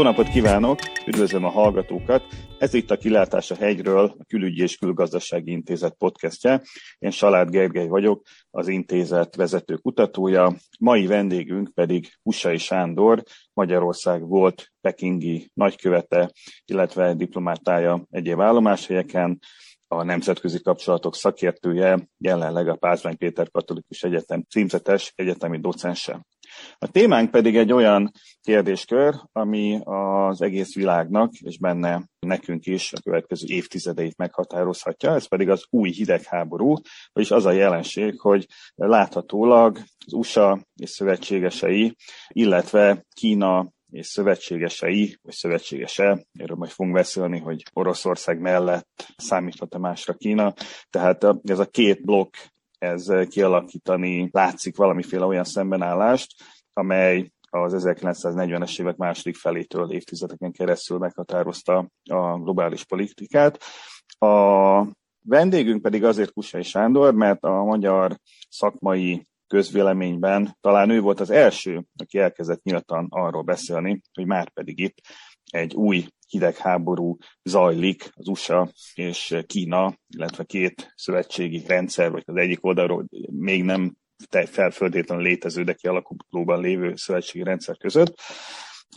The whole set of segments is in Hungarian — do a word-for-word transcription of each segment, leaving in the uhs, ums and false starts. Jó napot kívánok, üdvözlöm a hallgatókat. Ez itt a Kilátás a hegyről, a Külügyi és Külgazdasági Intézet podcastje. Én Salát Gergely vagyok, az intézet vezető kutatója. Mai vendégünk pedig Kusai Sándor, Magyarország volt pekingi nagykövete, illetve diplomátája egyéb állomáshelyeken, a nemzetközi kapcsolatok szakértője, jelenleg a Pázmány Péter Katolikus Egyetem címzetes egyetemi docense. A témánk pedig egy olyan kérdéskör, ami az egész világnak, és benne nekünk is a következő évtizedeit meghatározhatja, ez pedig az új hidegháború, vagyis az a jelenség, hogy láthatólag az u es á és szövetségesei, illetve Kína és szövetségesei, vagy szövetségese, erről majd fogunk beszélni, hogy Oroszország mellett számíthat-e másra Kína, tehát ez a két blokk, ez kialakítani látszik valamiféle olyan szembenállást, amely az ezerkilencszáznegyvenes évek második felétől évtizedeken keresztül meghatározta a globális politikát. A vendégünk pedig azért Kusai Sándor, mert a magyar szakmai közvéleményben talán ő volt az első, aki elkezdett nyíltan arról beszélni, hogy már pedig itt egy új hidegháború zajlik az u es á és Kína, illetve két szövetségi rendszer, vagy az egyik oldalról még nem felföldétlenül létező, de kialakulóban lévő szövetségi rendszer között.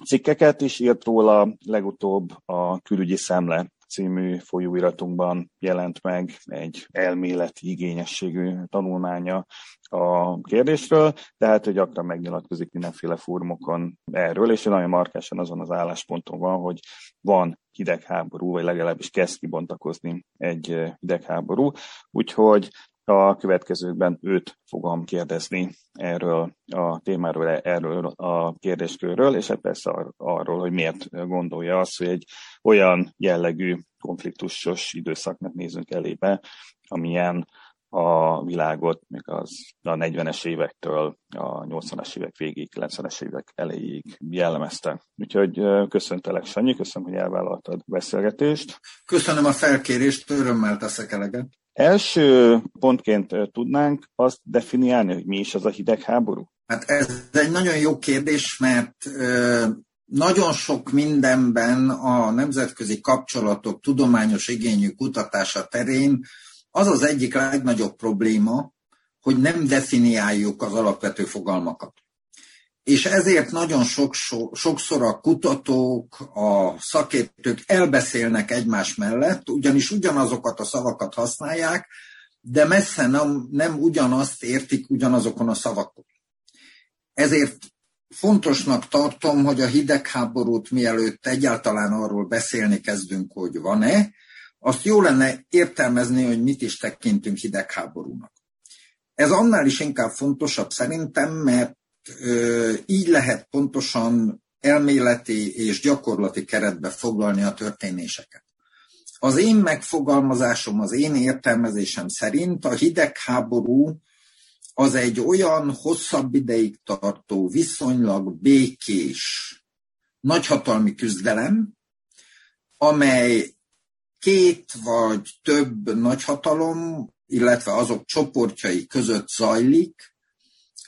Cikkeket is írt róla, legutóbb a Külügyi Szemle című folyóiratunkban jelent meg egy elméleti igényességű tanulmánya a kérdésről, tehát hogy gyakran megnyilatkozik mindenféle fórumokon erről, és nagyon markásan azon az állásponton van, hogy van hidegháború, vagy legalábbis kezd kibontakozni egy hidegháború, úgyhogy a következőkben őt fogom kérdezni erről a témáról, erről a kérdéskörről, és hát persze arról, hogy miért gondolja azt, hogy egy olyan jellegű konfliktusos időszaknak nézünk elébe, amilyen a világot még az a negyvenes évektől a nyolcvanas évek végéig, kilencvenes évek elejéig jellemezte. Úgyhogy köszöntelek, Sanyi, köszönöm, hogy elvállaltad a beszélgetést. Köszönöm a felkérést, örömmel teszek eleget. Első pontként tudnánk azt definiálni, hogy mi is az a hidegháború? Hát ez egy nagyon jó kérdés, mert nagyon sok mindenben a nemzetközi kapcsolatok tudományos igényű kutatása terén az az egyik legnagyobb probléma, hogy nem definiáljuk az alapvető fogalmakat. És ezért nagyon sokszor a kutatók, a szakértők elbeszélnek egymás mellett, ugyanis ugyanazokat a szavakat használják, de messze nem, nem ugyanazt értik ugyanazokon a szavakon. Ezért fontosnak tartom, hogy a hidegháborút mielőtt egyáltalán arról beszélni kezdünk, hogy van-e, azt jó lenne értelmezni, hogy mit is tekintünk hidegháborúnak. Ez annál is inkább fontosabb szerintem, mert így lehet pontosan elméleti és gyakorlati keretbe foglalni a történéseket. Az én megfogalmazásom, az én értelmezésem szerint a hidegháború az egy olyan hosszabb ideig tartó, viszonylag békés nagyhatalmi küzdelem, amely két vagy több nagyhatalom, illetve azok csoportjai között zajlik,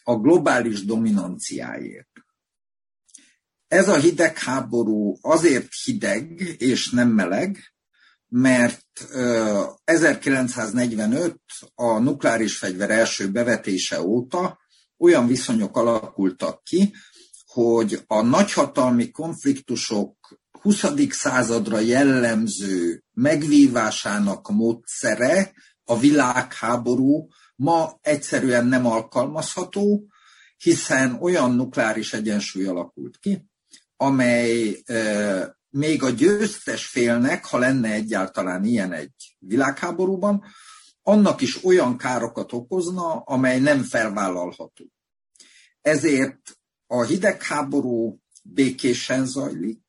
a globális dominanciáért. Ez a hidegháború azért hideg és nem meleg, mert ezerkilencszáznegyvenöt a nukleáris fegyver első bevetése óta olyan viszonyok alakultak ki, hogy a nagyhatalmi konfliktusok huszadik századra jellemző megvívásának módszere a világháború ma egyszerűen nem alkalmazható, hiszen olyan nukleáris egyensúly alakult ki, amely euh, még a győztes félnek, ha lenne egyáltalán ilyen egy világháborúban, annak is olyan károkat okozna, amely nem felvállalható. Ezért a hidegháború békésen zajlik,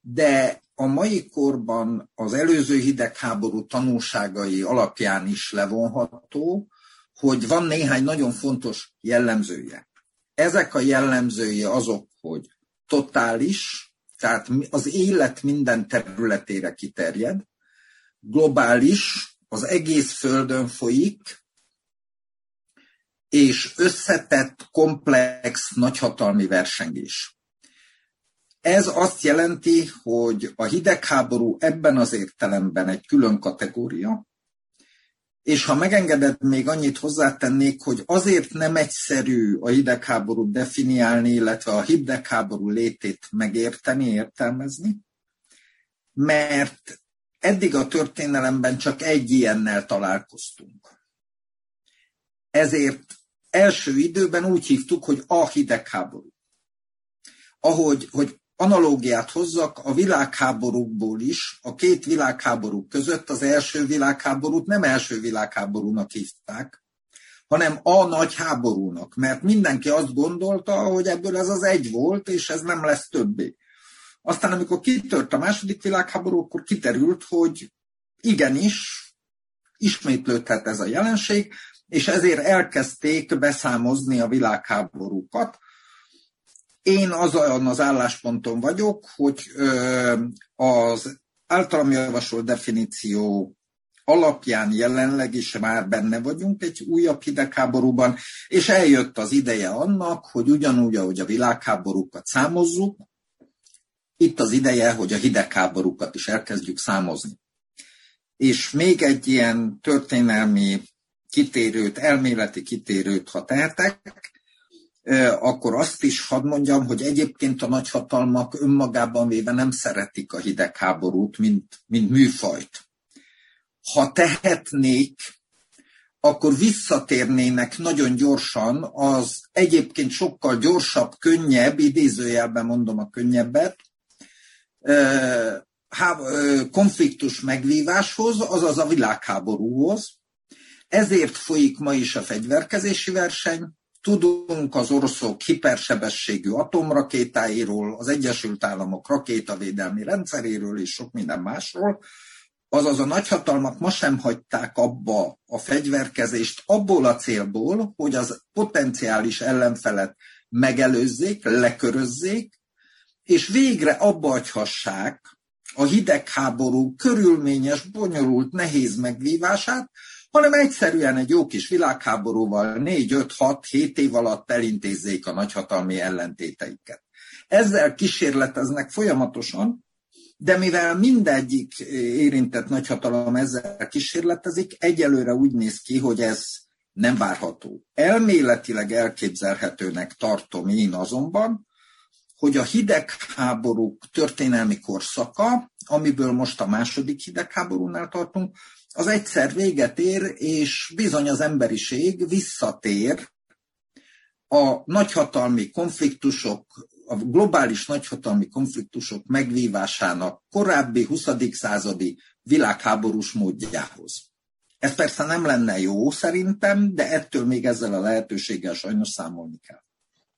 de a mai korban az előző hidegháború tanulságai alapján is levonható, hogy van néhány nagyon fontos jellemzője. Ezek a jellemzői azok, hogy totális, tehát az élet minden területére kiterjed, globális, az egész földön folyik, és összetett, komplex, nagyhatalmi versengés. Ez azt jelenti, hogy a hidegháború ebben az értelemben egy külön kategória, és ha megengeded, még annyit hozzátennék, hogy azért nem egyszerű a hidegháborút definiálni, illetve a hidegháború létét megérteni, értelmezni, mert eddig a történelemben csak egy ilyennel találkoztunk. Ezért első időben úgy hívtuk, hogy a hidegháború. Ahogy, hogy analógiát hozzak, a világháborúkból is, a két világháború között az első világháborút nem első világháborúnak hívták, hanem a nagy háborúnak, mert mindenki azt gondolta, hogy ebből ez az egy volt, és ez nem lesz többé. Aztán amikor kitört a második világháború, akkor kiderült, hogy igenis, ismétlődhet ez a jelenség, és ezért elkezdték beszámozni a világháborúkat. Én azon az állásponton vagyok, hogy az általam javasolt definíció alapján jelenleg is már benne vagyunk egy újabb hidegháborúban, és eljött az ideje annak, hogy ugyanúgy, ahogy a világháborúkat számozzuk, itt az ideje, hogy a hidegháborúkat is elkezdjük számozni. És még egy ilyen történelmi kitérőt, elméleti kitérőt, ha tehetek, akkor azt is hadd mondjam, hogy egyébként a nagyhatalmak önmagában véve nem szeretik a hidegháborút, mint, mint műfajt. Ha tehetnék, akkor visszatérnének nagyon gyorsan az egyébként sokkal gyorsabb, könnyebb, idézőjelben mondom a könnyebbet, konfliktus megvíváshoz, azaz a világháborúhoz. Ezért folyik ma is a fegyverkezési verseny. Tudunk az oroszok hipersebességű atomrakétáiról, az Egyesült Államok rakétavédelmi rendszeréről és sok minden másról. Azaz a nagyhatalmak ma sem hagyták abba a fegyverkezést abból a célból, hogy az potenciális ellenfelet megelőzzék, lekörözzék, és végre abba hagyhassák a hidegháború körülményes, bonyolult, nehéz megvívását, hanem egyszerűen egy jó kis világháborúval négy, öt, hat, hét év alatt elintézzék a nagyhatalmi ellentéteiket. Ezzel kísérleteznek folyamatosan, de mivel mindegyik érintett nagyhatalom ezzel kísérletezik, egyelőre úgy néz ki, hogy ez nem várható. Elméletileg elképzelhetőnek tartom én azonban, hogy a hidegháborúk történelmi korszaka, amiből most a második hidegháborúnál tartunk, az egyszer véget ér, és bizony az emberiség visszatér a nagyhatalmi konfliktusok, a globális nagyhatalmi konfliktusok megvívásának korábbi huszadik századi világháborús módjához. Ez persze nem lenne jó szerintem, de ettől még ezzel a lehetőséggel sajnos számolni kell.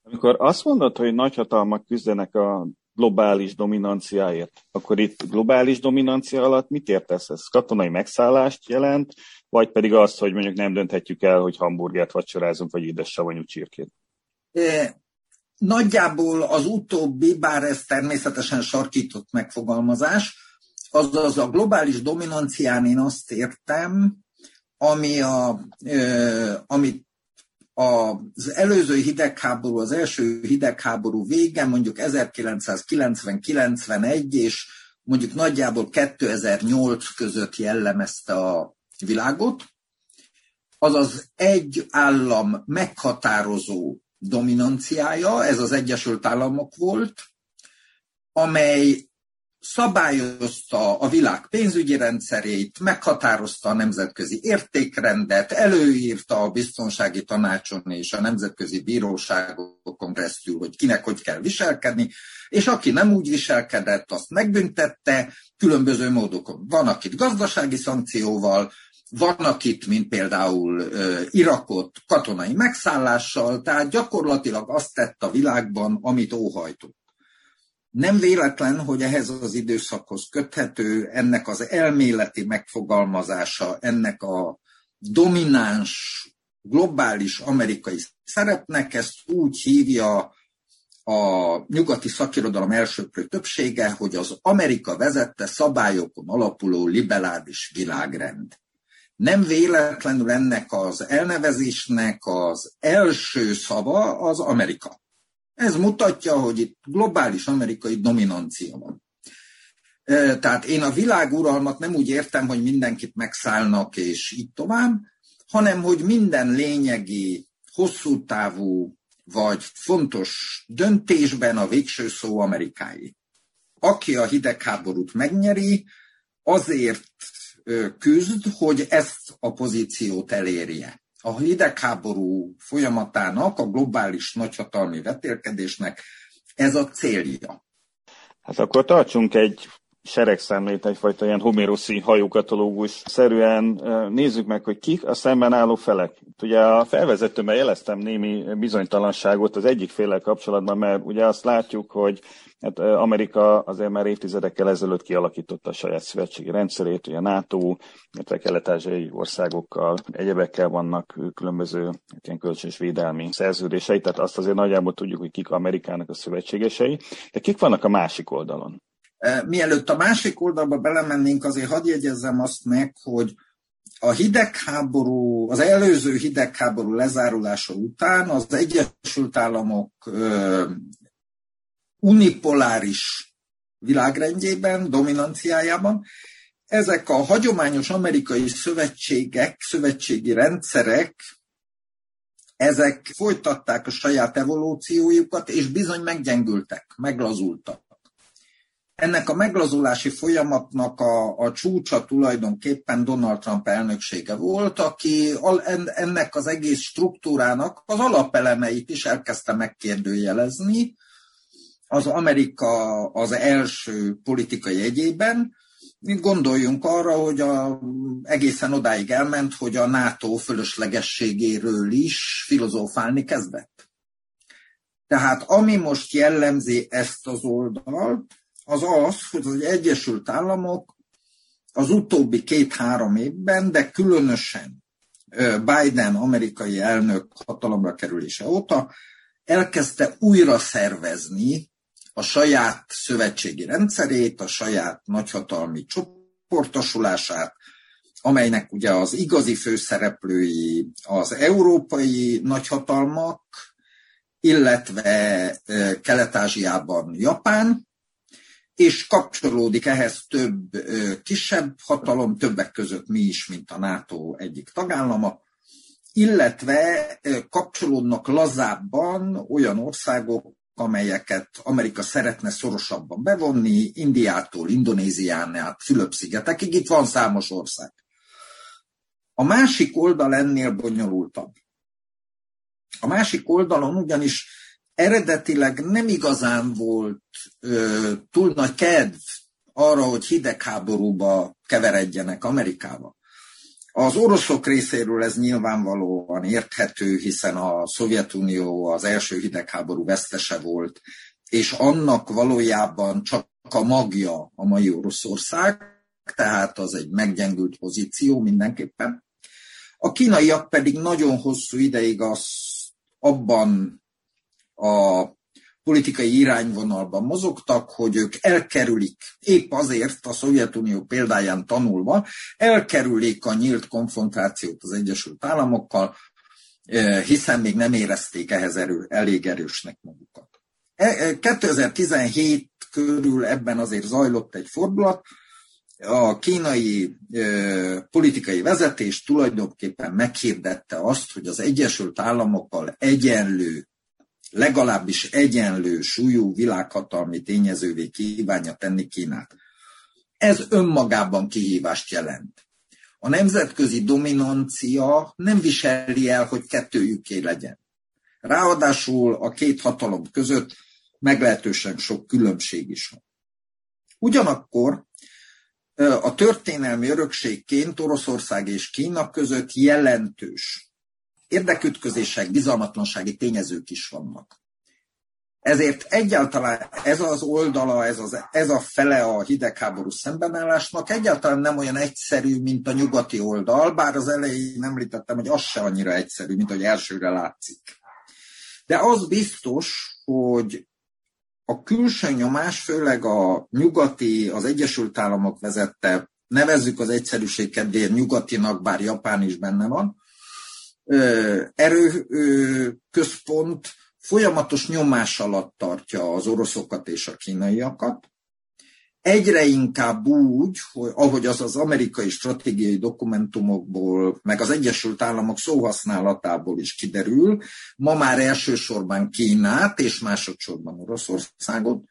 Amikor azt mondod, hogy nagyhatalmak küzdenek a globális dominanciáért, akkor itt globális dominancia alatt mit értesz? Ez katonai megszállást jelent, vagy pedig azt, hogy mondjuk nem dönthetjük el, hogy hamburgert vacsorázunk, vagy édes savanyú csirkét? Nagyjából az utóbbi, bár ez természetesen sarkított megfogalmazás, azaz a globális dominancián én azt értem, ami a, amit az előző hidegháború, az első hidegháború vége, mondjuk ezerkilencszázkilencven-kilencvenegy és mondjuk nagyjából kétezer-nyolc között jellemezte a világot, azaz egy állam meghatározó dominanciája, ez az Egyesült Államok volt, amely szabályozta a világ pénzügyi rendszerét, meghatározta a nemzetközi értékrendet, előírta a biztonsági tanácson és a nemzetközi bíróságokon keresztül, hogy kinek hogy kell viselkedni, és aki nem úgy viselkedett, azt megbüntette különböző módokon. Van, akit gazdasági szankcióval, van, akit, mint például Irakot, katonai megszállással, tehát gyakorlatilag azt tett a világban, amit óhajtott. Nem véletlen, hogy ehhez az időszakhoz köthető ennek az elméleti megfogalmazása, ennek a domináns, globális amerikai szerepnek, ezt úgy hívja a nyugati szakirodalom elsöprő többsége, hogy az Amerika vezette szabályokon alapuló liberális világrend. Nem véletlenül ennek az elnevezésnek az első szava az Amerika. Ez mutatja, hogy itt globális amerikai dominancia van. Tehát én a világuralmat nem úgy értem, hogy mindenkit megszállnak, és így tovább, hanem hogy minden lényegi, hosszú távú vagy fontos döntésben a végső szó amerikai. Aki a hidegháborút megnyeri, azért küzd, hogy ezt a pozíciót elérje. A hidegháború folyamatának, a globális nagyhatalmi vetélkedésnek ez a célja. Hát akkor tartsunk egy seregszemlét, egyfajta ilyen homéroszi hajókatalógus szerűen. Nézzük meg, hogy kik a szemben álló felek. Ugye a felvezetőben jeleztem némi bizonytalanságot az egyik féllel kapcsolatban, mert ugye azt látjuk, hogy hát Amerika azért már évtizedekkel ezelőtt kialakította a saját szövetségi rendszerét, ugye a NATO, illetve kelet-ázsiai országokkal, egyebekkel vannak különböző ilyen kölcsönös védelmi szerződései, tehát azt azért nagyjából tudjuk, hogy kik Amerikának a szövetségesei, de kik vannak a másik oldalon? Mielőtt a másik oldalba belemennénk, azért hadd jegyezzem azt meg, hogy a hidegháború, az előző hidegháború lezárulása után az Egyesült Államok ö, unipoláris világrendjében, dominanciájában ezek a hagyományos amerikai szövetségek, szövetségi rendszerek, ezek folytatták a saját evolúciójukat, és bizony meggyengültek, meglazultak. Ennek a meglazulási folyamatnak a, a csúcsa tulajdonképpen Donald Trump elnöksége volt, aki ennek az egész struktúrának az alapelemeit is elkezdte megkérdőjelezni az Amerika az első politikai egyében. Gondoljunk arra, hogy a, egészen odáig elment, hogy a NATO fölöslegességéről is filozófálni kezdett. Tehát ami most jellemzi ezt az oldalt, az az, hogy az Egyesült Államok az utóbbi két-három évben, de különösen Biden amerikai elnök hatalomra kerülése óta elkezdte újra szervezni a saját szövetségi rendszerét, a saját nagyhatalmi csoportosulását, amelynek ugye az igazi főszereplői az európai nagyhatalmak, illetve Kelet-Ázsiában Japán, és kapcsolódik ehhez több kisebb hatalom, többek között mi is, mint a NATO egyik tagállama, illetve kapcsolódnak lazábban olyan országok, amelyeket Amerika szeretne szorosabban bevonni, Indiától, Indonézián át, Fülöp-szigetekig, itt van számos ország. A másik oldal ennél bonyolultabb. A másik oldalon ugyanis eredetileg nem igazán volt ö, túl nagy kedv arra, hogy hidegháborúba keveredjenek Amerikába. Az oroszok részéről ez nyilvánvalóan érthető, hiszen a Szovjetunió az első hidegháború vesztese volt, és annak valójában csak a magja a mai Oroszország, tehát az egy meggyengült pozíció mindenképpen. A kínaiak pedig nagyon hosszú ideig az, abban a politikai irányvonalban mozogtak, hogy ők elkerülik, épp azért a Szovjetunió példáján tanulva, elkerülik a nyílt konfrontációt az Egyesült Államokkal, hiszen még nem érezték ehhez erő, elég erősnek magukat. kétezer-tizenhét körül ebben azért zajlott egy fordulat, a kínai politikai vezetés tulajdonképpen meghirdette azt, hogy az Egyesült Államokkal egyenlő, legalábbis egyenlő súlyú világhatalmi tényezővé kívánja tenni Kínát. Ez önmagában kihívást jelent. A nemzetközi dominancia nem viseli el, hogy kettőjüké legyen. Ráadásul a két hatalom között meglehetősen sok különbség is van. Ugyanakkor a történelmi örökségként Oroszország és Kína között jelentős érdekütközések, bizalmatlansági tényezők is vannak. Ezért egyáltalán ez az oldala, ez, az, ez a fele a hidegháború szembenállásnak egyáltalán nem olyan egyszerű, mint a nyugati oldal, bár az elején említettem, hogy az se annyira egyszerű, mint ahogy elsőre látszik. De az biztos, hogy a külső nyomás, főleg a nyugati, az Egyesült Államok vezette, nevezzük az egyszerűség kedvéért nyugatinak, bár Japán is benne van, erőközpont folyamatos nyomás alatt tartja az oroszokat és a kínaiakat, egyre inkább úgy, hogy ahogy az az amerikai stratégiai dokumentumokból, meg az Egyesült Államok szóhasználatából is kiderül, ma már elsősorban Kínát és másodszorban Oroszországot,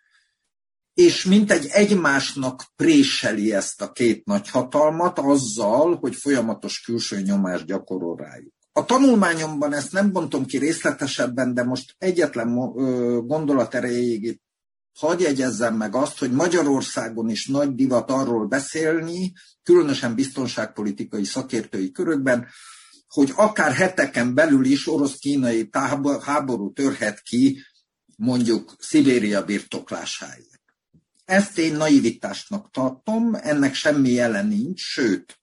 és mintegy egymásnak préseli ezt a két nagyhatalmat azzal, hogy folyamatos külső nyomást gyakorol rájuk. A tanulmányomban ezt nem bontom ki részletesebben, de most egyetlen gondolat erejéig itt hadd jegyezzem meg azt, hogy Magyarországon is nagy divat arról beszélni, különösen biztonságpolitikai szakértői körökben, hogy akár heteken belül is orosz-kínai háború törhet ki mondjuk Szibéria birtoklásáért. Ezt én naivitásnak tartom, ennek semmi jele nincs, sőt,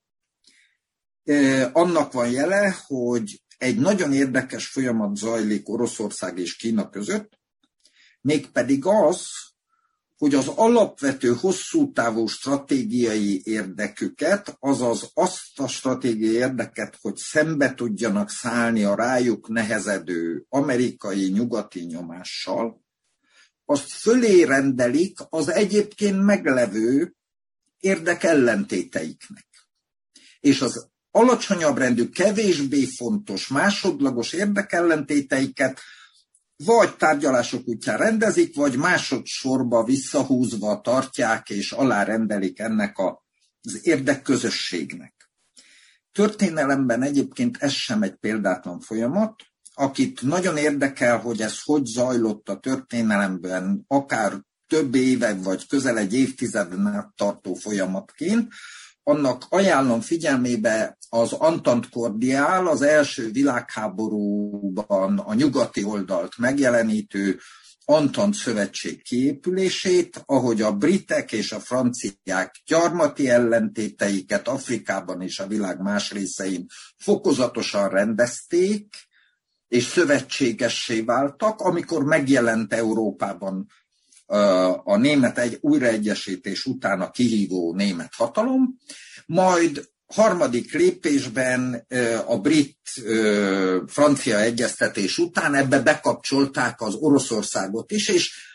annak van jele, hogy egy nagyon érdekes folyamat zajlik Oroszország és Kína között, mégpedig az, hogy az alapvető hosszú távú stratégiai érdeküket, azaz azt a stratégiai érdeket, hogy szembe tudjanak szállni a rájuk nehezedő amerikai nyugati nyomással, azt fölé rendelik az egyébként meglevő érdekellentéteiknek. És az alacsonyabb rendű, kevésbé fontos, másodlagos érdekellentéteiket vagy tárgyalások útján rendezik, vagy másodszorba visszahúzva tartják és alárendelik ennek az érdekközösségnek. Történelemben egyébként ez sem egy példátlan folyamat. Akit nagyon érdekel, hogy ez hogy zajlott a történelemben, akár több éve vagy közel egy évtizeden át tartó folyamatként, annak ajánlom figyelmébe az Antant Cordial, az első világháborúban a nyugati oldalt megjelenítő Antant szövetség kiépülését, ahogy a britek és a franciák gyarmati ellentéteiket Afrikában és a világ más részein fokozatosan rendezték, és szövetségessé váltak, amikor megjelent Európában a német egy, újraegyesítés után a kihívó német hatalom, majd harmadik lépésben a brit-francia egyeztetés után ebbe bekapcsolták az Oroszországot is, és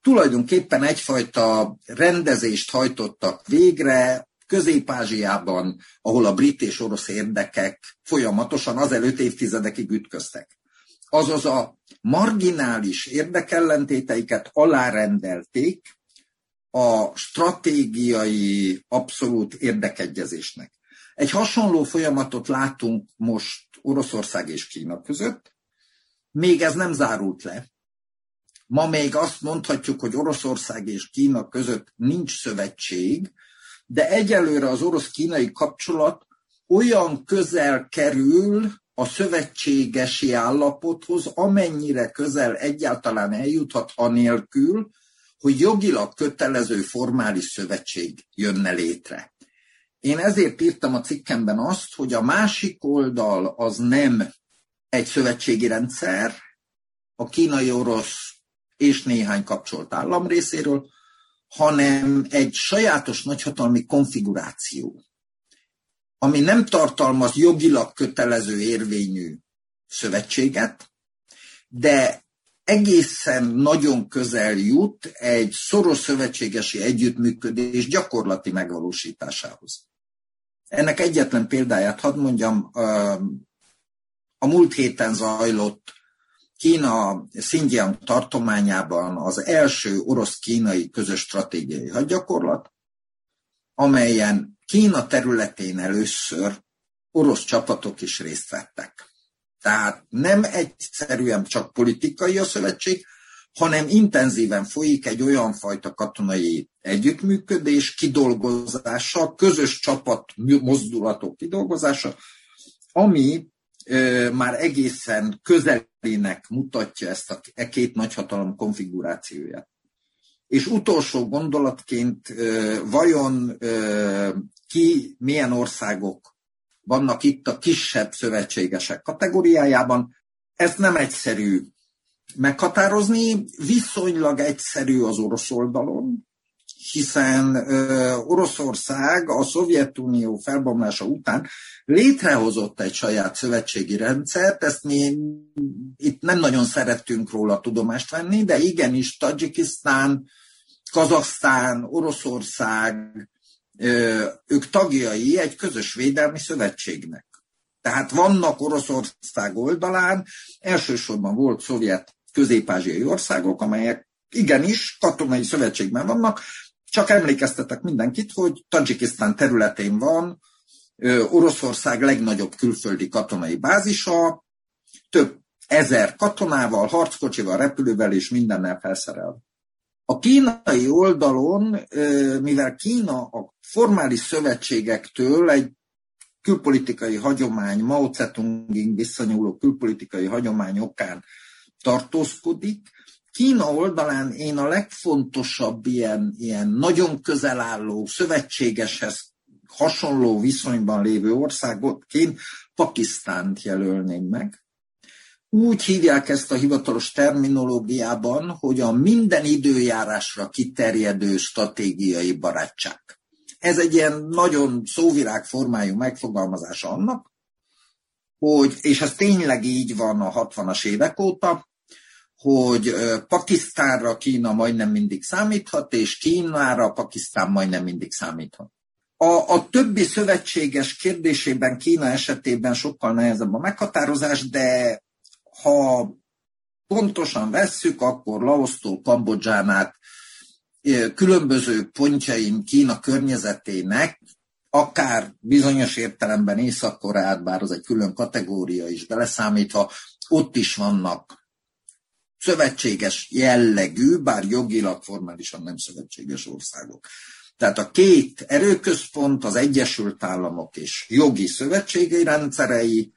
tulajdonképpen egyfajta rendezést hajtottak végre Közép-Ázsiában, ahol a brit és orosz érdekek folyamatosan azelőtt évtizedekig ütköztek. Azaz a marginális érdekellentéteiket alárendelték a stratégiai abszolút érdekegyezésnek. Egy hasonló folyamatot látunk most Oroszország és Kína között. Még ez nem zárult le. Ma még azt mondhatjuk, hogy Oroszország és Kína között nincs szövetség, de egyelőre az orosz-kínai kapcsolat olyan közel kerül a szövetségesi állapothoz, amennyire közel egyáltalán eljuthat anélkül, hogy jogilag kötelező formális szövetség jönne létre. Én ezért írtam a cikkemben azt, hogy a másik oldal az nem egy szövetségi rendszer, a kínai-orosz és néhány kapcsolt állam részéről, hanem egy sajátos nagyhatalmi konfiguráció, ami nem tartalmaz jogilag kötelező érvényű szövetséget, de egészen nagyon közel jut egy szoros szövetségesi együttműködés gyakorlati megvalósításához. Ennek egyetlen példáját hadd mondjam, a múlt héten zajlott Kína Xinjiang tartományában az első orosz-kínai közös stratégiai hadgyakorlat, amelyen Kína területén először orosz csapatok is részt vettek. Tehát nem egyszerűen csak politikai a szövetség, hanem intenzíven folyik egy olyan fajta katonai együttműködés kidolgozása, közös csapat mozdulatok kidolgozása, ami ö, már egészen közelének mutatja ezt a e két nagyhatalom konfigurációját. És utolsó gondolatként ö, vajon ö, ki, milyen országok vannak itt a kisebb szövetségesek kategóriájában. Ezt nem egyszerű meghatározni, viszonylag egyszerű az orosz oldalon, hiszen ö, Oroszország a Szovjetunió felbomlása után létrehozott egy saját szövetségi rendszert, ezt mi itt nem nagyon szerettünk róla tudomást venni, de igenis Tadzsikisztán, Kazahsztán, Oroszország, ö, ők tagjai egy közös védelmi szövetségnek. Tehát vannak Oroszország oldalán, elsősorban volt szovjet közép-ázsiai országok, amelyek igenis katonai szövetségben vannak, csak emlékeztetek mindenkit, hogy Tadzsikisztán területén van Oroszország legnagyobb külföldi katonai bázisa, több ezer katonával, harckocsival, repülővel és mindennel felszerel. A kínai oldalon, mivel Kína a formális szövetségektől egy külpolitikai hagyomány, Mao Tse-tungig visszanyúló külpolitikai hagyomány okán tartózkodik, Kína oldalán én a legfontosabb ilyen, ilyen nagyon közel álló, szövetségeshez hasonló viszonyban lévő országotként Pakisztánt jelölném meg. Úgy hívják ezt a hivatalos terminológiában, hogy a minden időjárásra kiterjedő stratégiai barátság. Ez egy ilyen nagyon szóvirág formájú megfogalmazása annak, hogy, és ez tényleg így van a hatvanas évek óta, hogy Pakisztánra Kína majdnem mindig számíthat, és Kínára Pakisztán majdnem mindig számíthat. A, a többi szövetséges kérdésében Kína esetében sokkal nehezebb a meghatározás, de ha pontosan vesszük, akkor Laosztól Kambodzsán át különböző pontjain Kína környezetének, akár bizonyos értelemben Észak-Koreát, bár az egy külön kategória is beleszámítva, ott is vannak szövetséges jellegű, bár jogilag formálisan nem szövetséges országok. Tehát a két erőközpont, az Egyesült Államok és jogi szövetségi rendszerei,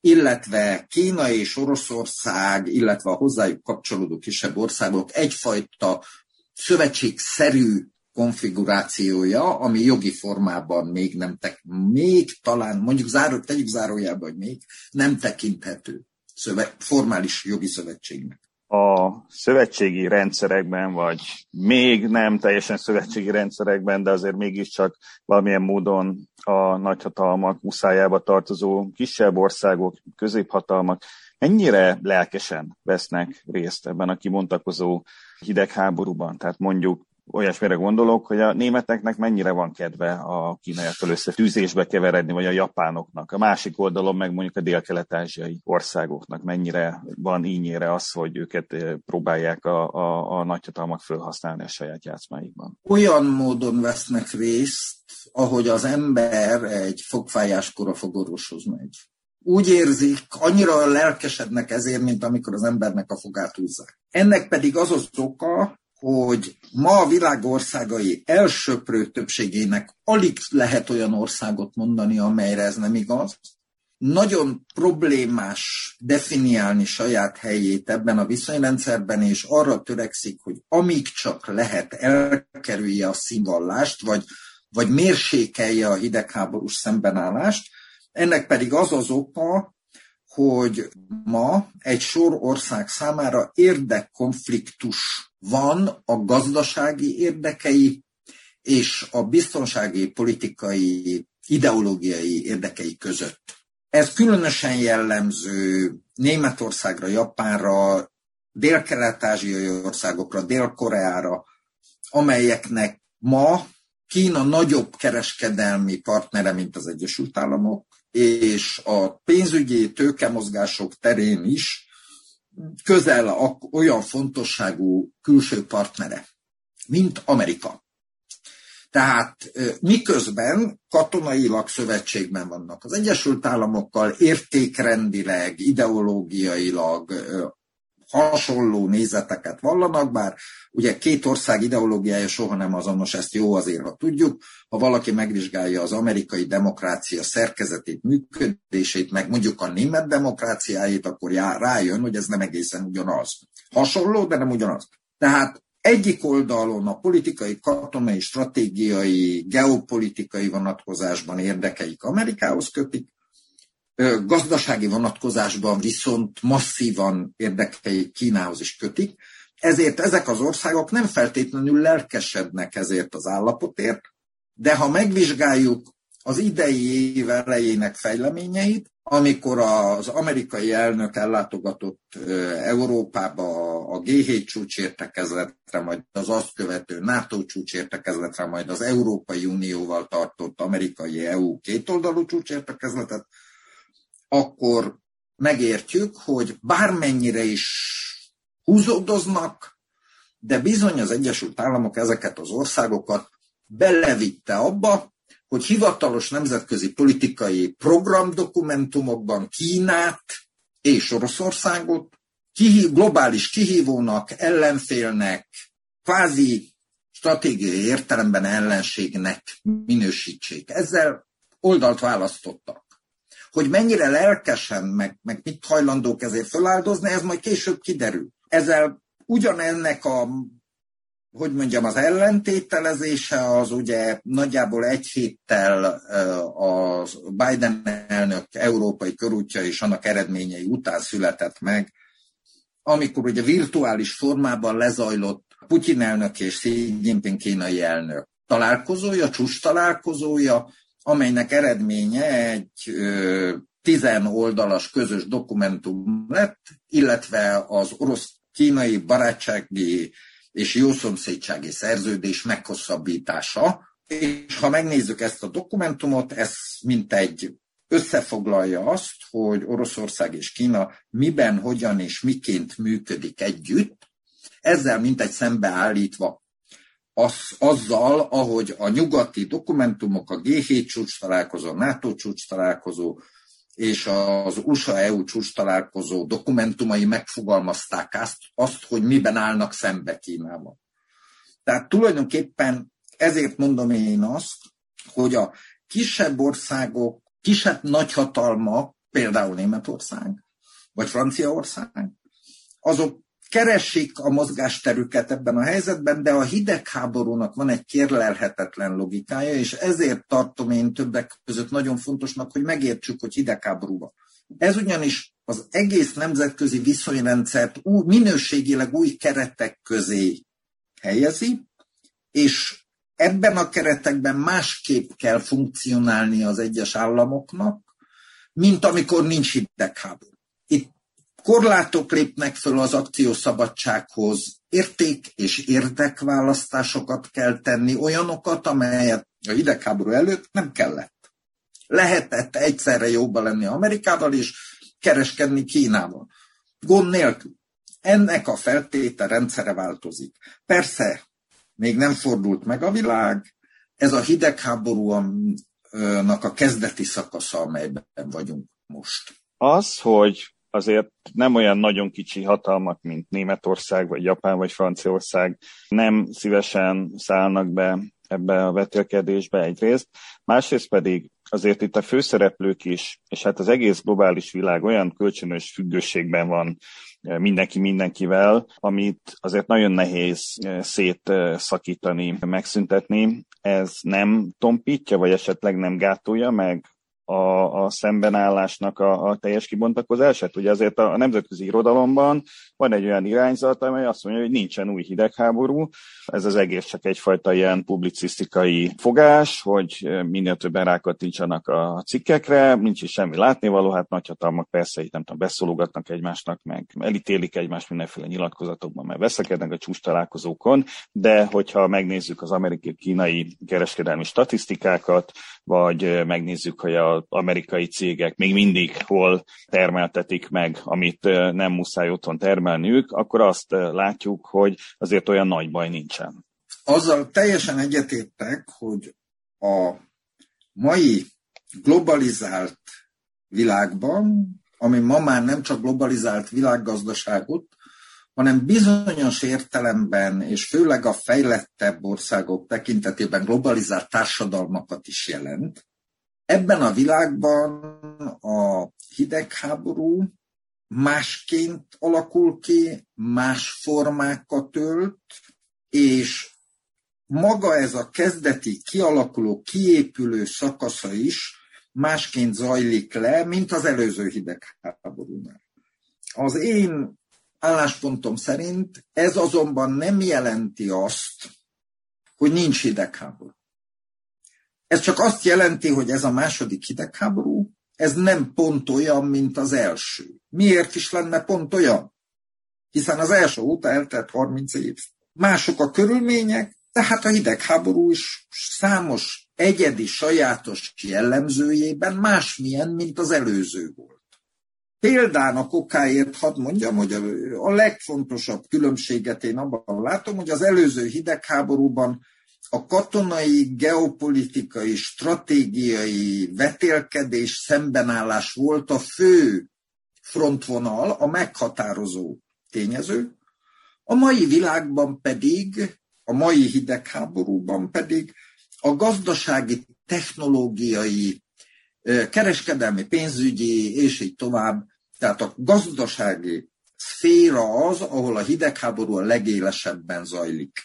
illetve Kína és Oroszország, illetve a hozzájuk kapcsolódó kisebb országok egyfajta szövetségszerű konfigurációja, ami jogi formában még nem tek, még talán, mondjuk záró, tegyük zárójelbe, hogy még nem tekinthető szöve, formális jogi szövetségnek. A szövetségi rendszerekben, vagy még nem teljesen szövetségi rendszerekben, de azért mégiscsak valamilyen módon a nagyhatalmak muszájába tartozó kisebb országok, középhatalmak ennyire lelkesen vesznek részt ebben a kibontakozó hidegháborúban. Tehát mondjuk olyasmire gondolok, hogy a németeknek mennyire van kedve a kínaiakkal összetűzésbe keveredni, vagy a japánoknak. A másik oldalon meg mondjuk a délkelet-ázsiai országoknak mennyire van ínyére az, hogy őket próbálják a, a, a nagyhatalmak fölhasználni a saját játszmáikban. Olyan módon vesznek részt, ahogy az ember egy fogfájáskor a fogorvoshoz megy. Úgy érzik, annyira lelkesednek ezért, mint amikor az embernek a fogát húzzák. Ennek pedig az az oka, hogy ma a világ országai elsöprő többségének alig lehet olyan országot mondani, amelyre ez nem igaz. Nagyon problémás definiálni saját helyét ebben a viszonyrendszerben, és arra törekszik, hogy amíg csak lehet, elkerülje a színvallást, vagy, vagy mérsékelje a hidegháborús szembenállást. Ennek pedig az az oka, hogy ma egy sor ország számára érdekkonfliktus van a gazdasági érdekei és a biztonsági, politikai, ideológiai érdekei között. Ez különösen jellemző Németországra, Japánra, dél-kelet-ázsiai országokra, Dél-Koreára, amelyeknek ma Kína nagyobb kereskedelmi partnere, mint az Egyesült Államok, és a pénzügyi tőkemozgások terén is közel olyan fontosságú külső partnere, mint Amerika. Tehát miközben katonailag szövetségben vannak az Egyesült Államokkal, értékrendileg, ideológiailag hasonló nézeteket vallanak, bár ugye két ország ideológiája soha nem azonos, ezt jó azért, ha tudjuk. Ha valaki megvizsgálja az amerikai demokrácia szerkezetét, működését, meg mondjuk a német demokráciáját, akkor rájön, hogy ez nem egészen ugyanaz. Hasonló, de nem ugyanaz. Tehát egyik oldalon a politikai, katonai, stratégiai, geopolitikai vonatkozásban érdekeik Amerikához kötik, gazdasági vonatkozásban viszont masszívan érdekei Kínához is kötik, Ezért ezek az országok nem feltétlenül lelkesednek ezért az állapotért, de ha megvizsgáljuk az idei év elejének fejleményeit, amikor az amerikai elnök ellátogatott Európába a gé hét csúcsértekezletre, majd az azt követő NATO csúcsértekezletre, majd az Európai Unióval tartott amerikai é u kétoldalú csúcsértekezletet, akkor megértjük, hogy bármennyire is húzódoznak, de bizony az Egyesült Államok ezeket az országokat belevitte abba, hogy hivatalos nemzetközi politikai programdokumentumokban Kínát és Oroszországot kihív, globális kihívónak, ellenfélnek, kvázi stratégiai értelemben ellenségnek minősítsék. Ezzel oldalt választottak. Hogy mennyire lelkesen, meg, meg mit hajlandók ezért föláldozni, ez majd később kiderül. Ezzel ugyanennek a, hogy mondjam, az ellentételezése az ugye nagyjából egy héttel a Biden elnök európai körútja és annak eredményei után született meg, amikor ugye virtuális formában lezajlott Putyin elnök és Xi Jinping kínai elnök találkozója, csúcs találkozója, amelynek eredménye egy tizen oldalas közös dokumentum lett, illetve az orosz-kínai barátsági és jószomszédsági szerződés meghosszabbítása. És ha megnézzük ezt a dokumentumot, ez mintegy összefoglalja azt, hogy Oroszország és Kína miben, hogyan és miként működik együtt, ezzel mintegy szembeállítva Az, azzal, ahogy a nyugati dokumentumok, a gé hét csúcs találkozó, a NATO csúcs találkozó és az u es á-é u csúcs találkozó dokumentumai megfogalmazták azt, azt, hogy miben állnak szembe Kínában. Tehát tulajdonképpen ezért mondom én azt, hogy a kisebb országok, kisebb nagyhatalmak, például Németország vagy Franciaország, azok keresik a mozgásterüket ebben a helyzetben, de a hidegháborúnak van egy kérlelhetetlen logikája, és ezért tartom én többek között nagyon fontosnak, hogy megértsük, hogy hidegháborúban. Ez ugyanis az egész nemzetközi viszonyrendszert új, minőségileg új keretek közé helyezi, és ebben a keretekben másképp kell funkcionálni az egyes államoknak, mint amikor nincs hidegháború. Itt korlátok lépnek föl az akciószabadsághoz, érték- és érdekválasztásokat kell tenni, olyanokat, amelyet a hidegháború előtt nem kellett. Lehetett egyszerre jóba lenni Amerikával és kereskedni Kínával. Gond nélkül. Ennek a feltétel rendszere változik. Persze, még nem fordult meg a világ, ez a hidegháborúnak a kezdeti szakasza, amelyben vagyunk most. Az, hogy azért nem olyan nagyon kicsi hatalmak, mint Németország, vagy Japán, vagy Franciaország nem szívesen szállnak be ebbe a vetélkedésbe egyrészt. Másrészt pedig azért itt a főszereplők is, és hát az egész globális világ olyan kölcsönös függőségben van mindenki mindenkivel, amit azért nagyon nehéz szétszakítani, megszüntetni. Ez nem tompítja, vagy esetleg nem gátolja meg A, a szembenállásnak a, a teljes kibontakozását. Ugye azért a, a nemzetközi irodalomban van egy olyan irányzat, amely azt mondja, hogy nincsen új hidegháború. Ez az egész csak egyfajta ilyen publicisztikai fogás, hogy minél többen rákattintsanak a cikkekre, nincs is semmi látnivaló, hát nagyhatalmak persze itt nem tudom, beszólogatnak egymásnak, meg elítélik egymást mindenféle nyilatkozatokban, meg veszekednek a csúcs találkozókon, de hogyha megnézzük az amerikai-kínai kereskedelmi statisztikákat, vagy megnézzük, hogy az amerikai cégek még mindig hol termeltetik meg, amit nem muszáj otthon termelniük, akkor azt látjuk, hogy azért olyan nagy baj nincsen. Azzal teljesen egyetértek, hogy a mai globalizált világban, ami ma már nem csak globalizált világgazdaságot, hanem bizonyos értelemben, és főleg a fejlettebb országok tekintetében globalizált társadalmakat is jelent. Ebben a világban a hidegháború másként alakul ki, más formákat ölt, és maga ez a kezdeti, kialakuló, kiépülő szakasza is másként zajlik le, mint az előző hidegháborúnál. Az én álláspontom szerint ez azonban nem jelenti azt, hogy nincs hidegháború. Ez csak azt jelenti, hogy ez a második hidegháború, ez nem pont olyan, mint az első. Miért is lenne pont olyan? Hiszen az első óta eltelt harminc év. Mások a körülmények, de hát a hidegháború is számos egyedi, sajátos jellemzőjében másmilyen, mint az előző volt. Példának okáért hadd mondjam, hogy a legfontosabb különbséget én abban látom, hogy az előző hidegháborúban a katonai, geopolitikai, stratégiai vetélkedés, szembenállás volt a fő frontvonal, a meghatározó tényező. A mai világban pedig, a mai hidegháborúban pedig a gazdasági, technológiai, kereskedelmi, pénzügyi és így tovább, tehát a gazdasági szféra az, ahol a hidegháború a legélesebben zajlik.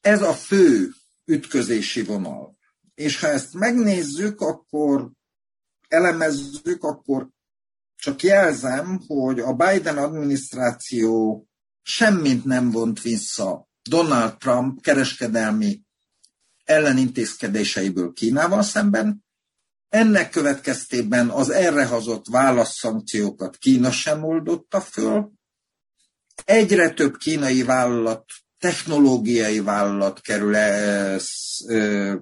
Ez a fő ütközési vonal. És ha ezt megnézzük, akkor elemezzük, akkor csak jelzem, hogy a Biden adminisztráció semmit nem vont vissza Donald Trump kereskedelmi ellenintézkedéseiből Kínával szemben. Ennek következtében az erre hozott válaszszankciókat Kína sem oldotta föl. Egyre több kínai vállalat, technológiai vállalat kerül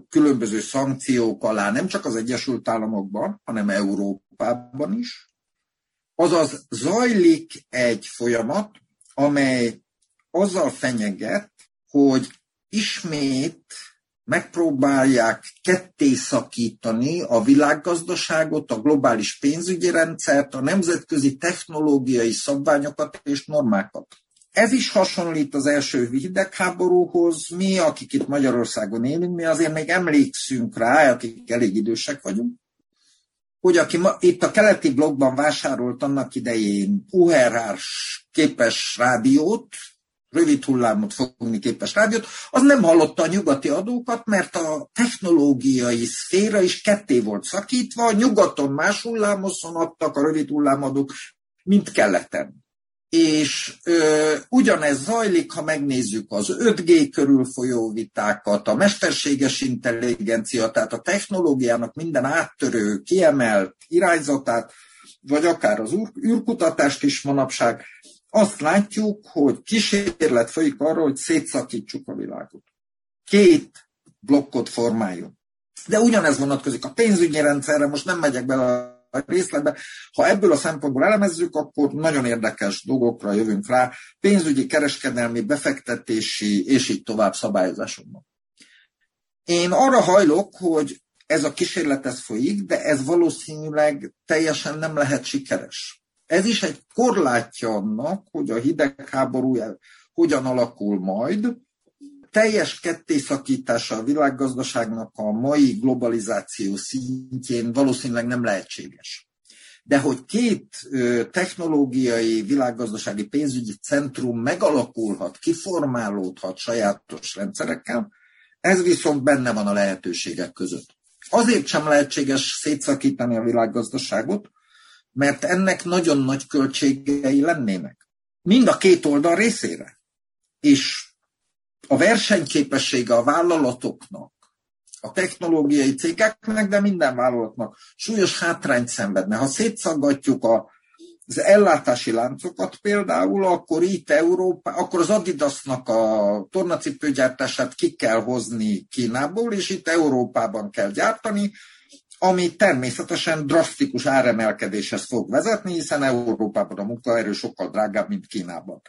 különböző szankciók alá, nem csak az Egyesült Államokban, hanem Európában is. Azaz zajlik egy folyamat, amely azzal fenyeget, hogy ismét megpróbálják ketté szakítani a világgazdaságot, a globális pénzügyi rendszert, a nemzetközi technológiai szabványokat és normákat. Ez is hasonlít az első hidegháborúhoz. Mi, akik itt Magyarországon élünk, mi azért még emlékszünk rá, akik elég idősek vagyunk, hogy aki ma, itt a keleti blokkban vásárolt annak idején u er há-s képes rádiót, rövid hullámot fogni képes rádiót, az nem hallotta a nyugati adókat, mert a technológiai szféra is ketté volt szakítva, a nyugaton más hullámoszon adtak a rövid hullámadók, mint keleten. És ö, ugyanez zajlik, ha megnézzük az öt gé körül folyó vitákat, a mesterséges intelligencia, tehát a technológiának minden áttörő, kiemelt irányzatát, vagy akár az űr, űrkutatást is manapság. Azt látjuk, hogy kísérlet folyik arra, hogy szétszakítsuk a világot. Két blokkot formáljon. De ugyanez vonatkozik a pénzügyi rendszerre, most nem megyek bele a részletbe. Ha ebből a szempontból elemezzük, akkor nagyon érdekes dolgokra jövünk rá, pénzügyi, kereskedelmi, befektetési és így tovább szabályozásokban. Én arra hajlok, hogy ez a kísérlet ez folyik, de ez valószínűleg teljesen nem lehet sikeres. Ez is egy korlátja annak, hogy a hidegháború hogyan alakul majd. Teljes kettészakítása a világgazdaságnak a mai globalizáció szintjén valószínűleg nem lehetséges. De hogy két technológiai, világgazdasági, pénzügyi centrum megalakulhat, kiformálódhat sajátos rendszerekkel, ez viszont benne van a lehetőségek között. Azért sem lehetséges szétszakítani a világgazdaságot, mert ennek nagyon nagy költségei lennének. Mind a két oldal részére. És a versenyképessége a vállalatoknak, a technológiai cégeknek, de minden vállalatnak súlyos hátrányt szenvedne. Ha szétszaggatjuk a, az ellátási láncokat például, akkor itt Európa, akkor az Adidasnak a tornacipőgyártását ki kell hozni Kínából, és itt Európában kell gyártani, ami természetesen drasztikus áremelkedéshez fog vezetni, hiszen Európában a munkaerő sokkal drágább, mint Kínában.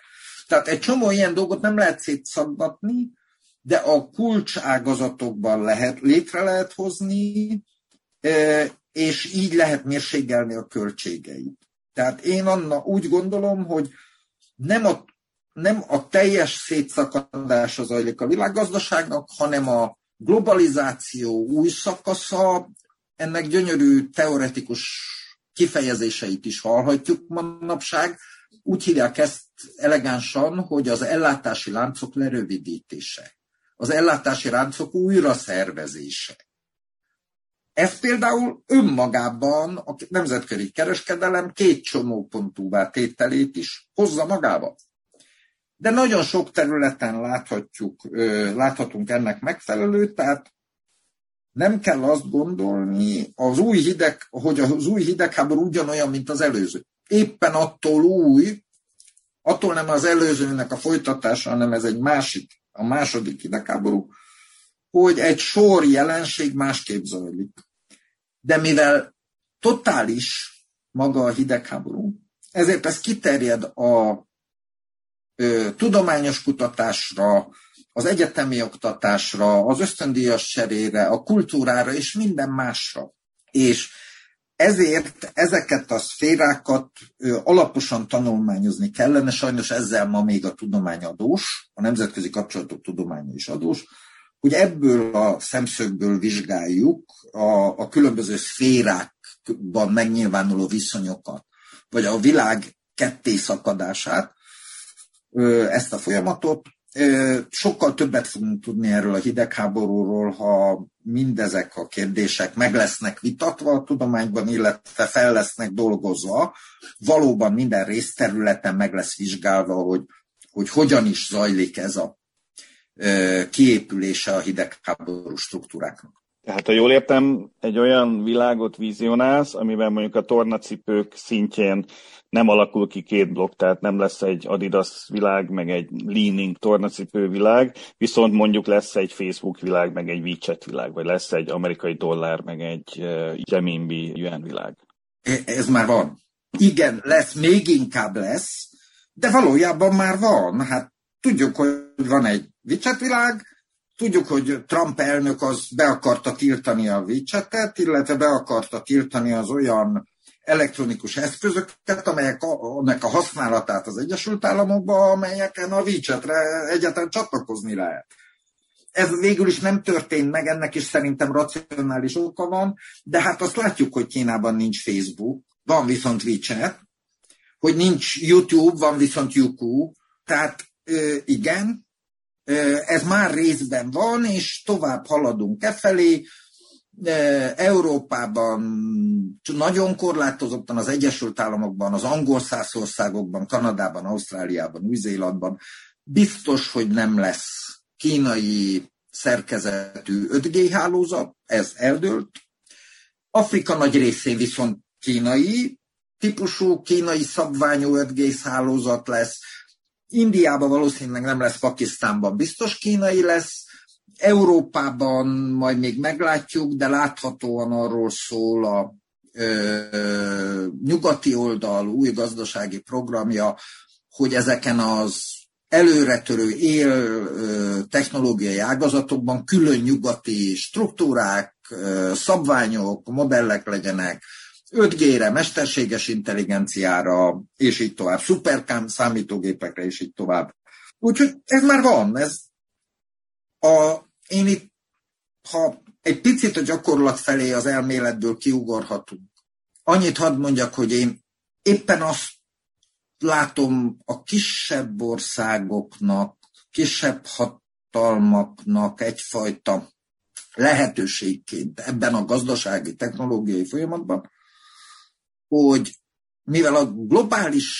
Tehát egy csomó ilyen dolgot nem lehet szétszaggatni, de a kulcságazatokban lehet, létre lehet hozni, és így lehet mérségelni a költségeit. Tehát én Anna úgy gondolom, hogy nem a, nem a teljes szétszakadás az ajlik a világgazdaságnak, hanem a globalizáció új szakasza. Ennek gyönyörű teoretikus kifejezéseit is hallhatjuk manapság. Úgy hívják ezt elegánsan, hogy az ellátási láncok lerövidítése. Az ellátási láncok újraszervezése. Ez például önmagában a nemzetközi kereskedelem két csomópontúvá tételét is hozza magába. de nagyon sok területen láthatjuk, láthatunk ennek megfelelőt, tehát nem kell azt gondolni, az új hideg, hogy az új hidegháború ugyanolyan, mint az előző. Éppen attól új, attól nem az előzőnek a folytatása, hanem ez egy másik, a második hidegháború, hogy egy sor jelenség másképp zajlik. De mivel totális maga a hidegháború, ezért ez kiterjed a ö, tudományos kutatásra, az egyetemi oktatásra, az ösztöndíjas cserére, a kultúrára és minden másra. És ezért ezeket a szférákat ö, alaposan tanulmányozni kellene, sajnos ezzel ma még a tudomány adós, a nemzetközi kapcsolatok tudománya is adós, hogy ebből a szemszögből vizsgáljuk a, a különböző szférákban megnyilvánuló viszonyokat, vagy a világ ketté szakadását, ezt a folyamatot. Sokkal többet fogunk tudni erről a hidegháborúról, ha mindezek a kérdések meg lesznek vitatva a tudományban, illetve fel lesznek dolgozva. Valóban minden részterületen meg lesz vizsgálva, hogy, hogy hogyan is zajlik ez a kiépülése a hidegháború struktúráknak. Tehát, ha jól értem, egy olyan világot vizionálsz, amiben mondjuk a tornacipők szintjén nem alakul ki két blokk, tehát nem lesz egy Adidas világ, meg egy Leaning tornacipő világ, viszont mondjuk lesz egy Facebook világ, meg egy WeChat világ, vagy lesz egy amerikai dollár, meg egy renminbi yuan világ. Ez már van. Igen, lesz, még inkább lesz, de valójában már van. Hát tudjuk, hogy van egy WeChat világ, tudjuk, hogy Trump elnök az be akarta tiltani a WeChat-et, illetve be akarta tiltani az olyan elektronikus eszközöket, amelyek a, annak a használatát az Egyesült Államokban, amelyeken a WeChat-re egyáltalán csatlakozni lehet. Ez végül is nem történt meg, ennek is szerintem racionális oka van, de hát azt látjuk, hogy Kínában nincs Facebook, van viszont WeChat, hogy nincs YouTube, van viszont Youku, tehát igen, ez már részben van, és tovább haladunk e felé. Európában nagyon korlátozottan, az Egyesült Államokban, az angol száz országokban, Kanadában, Ausztráliában, Új-Zélandban biztos, hogy nem lesz kínai szerkezetű öt G hálózat, ez eldőlt. Afrika nagy részén viszont kínai típusú, kínai szabványú öt G hálózat lesz. Indiában valószínűleg nem lesz, Pakisztánban biztos kínai lesz, Európában majd még meglátjuk, de láthatóan arról szól a ö, nyugati oldal új gazdasági programja, hogy ezeken az előretörő él ö, technológiai ágazatokban külön nyugati struktúrák, ö, szabványok, modellek legyenek, öt G-re, mesterséges intelligenciára, és így tovább, szuperkám számítógépekre, és így tovább. Úgyhogy ez már van. Ez a, én itt, ha egy picit a gyakorlat felé az elméletből kiugorhatunk, annyit hadd mondjak, hogy én éppen azt látom a kisebb országoknak, kisebb hatalmaknak egyfajta lehetőségként ebben a gazdasági, technológiai folyamatban, hogy mivel a globális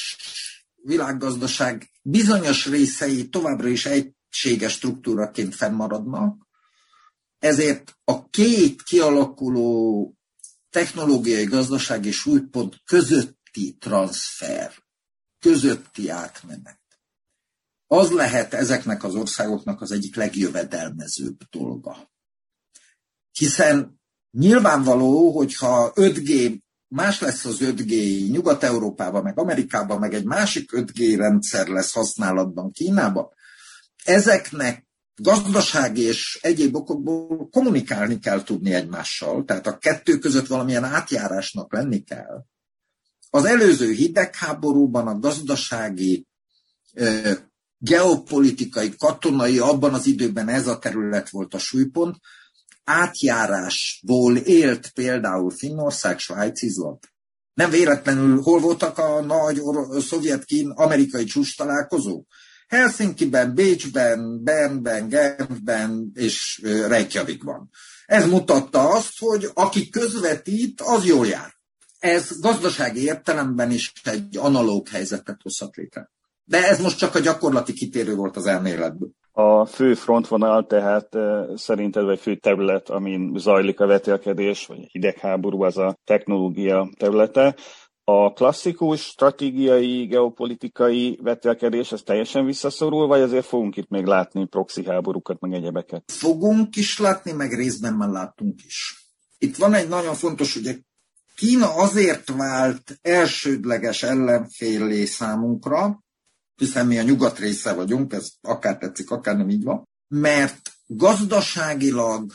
világgazdaság bizonyos részei továbbra is egységes struktúraként fennmaradnak, ezért a két kialakuló technológiai gazdasági súlypont közötti transfer, közötti átmenet, az lehet ezeknek az országoknak az egyik legjövedelmezőbb dolga. Hiszen nyilvánvaló, hogyha öt G más lesz az öt G Nyugat-Európában, meg Amerikában, meg egy másik öt G rendszer lesz használatban Kínában, ezeknek gazdasági és egyéb okokból kommunikálni kell tudni egymással, tehát a kettő között valamilyen átjárásnak lenni kell. Az előző hidegháborúban a gazdasági, geopolitikai, katonai, abban az időben ez a terület volt a súlypont, átjárásból élt például Finnország, Svájc, Izland. Nem véletlenül hol voltak a nagy szovjet-kín-amerikai csúcs találkozók? Helsinkiben, Bécsben, Bernben, Genfben és Reykjavikban. Ez mutatta azt, hogy aki közvetít, az jól jár. Ez gazdasági értelemben is egy analóg helyzetet hozhat létre. De ez most csak a gyakorlati kitérő volt az elméletből. A fő frontvonal tehát szerinted, vagy fő terület, amin zajlik a vetélkedés, vagy hidegháború, az a technológia területe. A klasszikus, stratégiai, geopolitikai vetélkedés, ez teljesen visszaszorul, vagy azért fogunk itt még látni proxy háborúkat, meg egyebeket? Fogunk is látni, meg részben már láttunk is. Itt van egy nagyon fontos, ugye Kína azért vált elsődleges ellenféllé számunkra, hiszen mi a nyugat része vagyunk, ez akár tetszik, akár nem így van, mert gazdaságilag,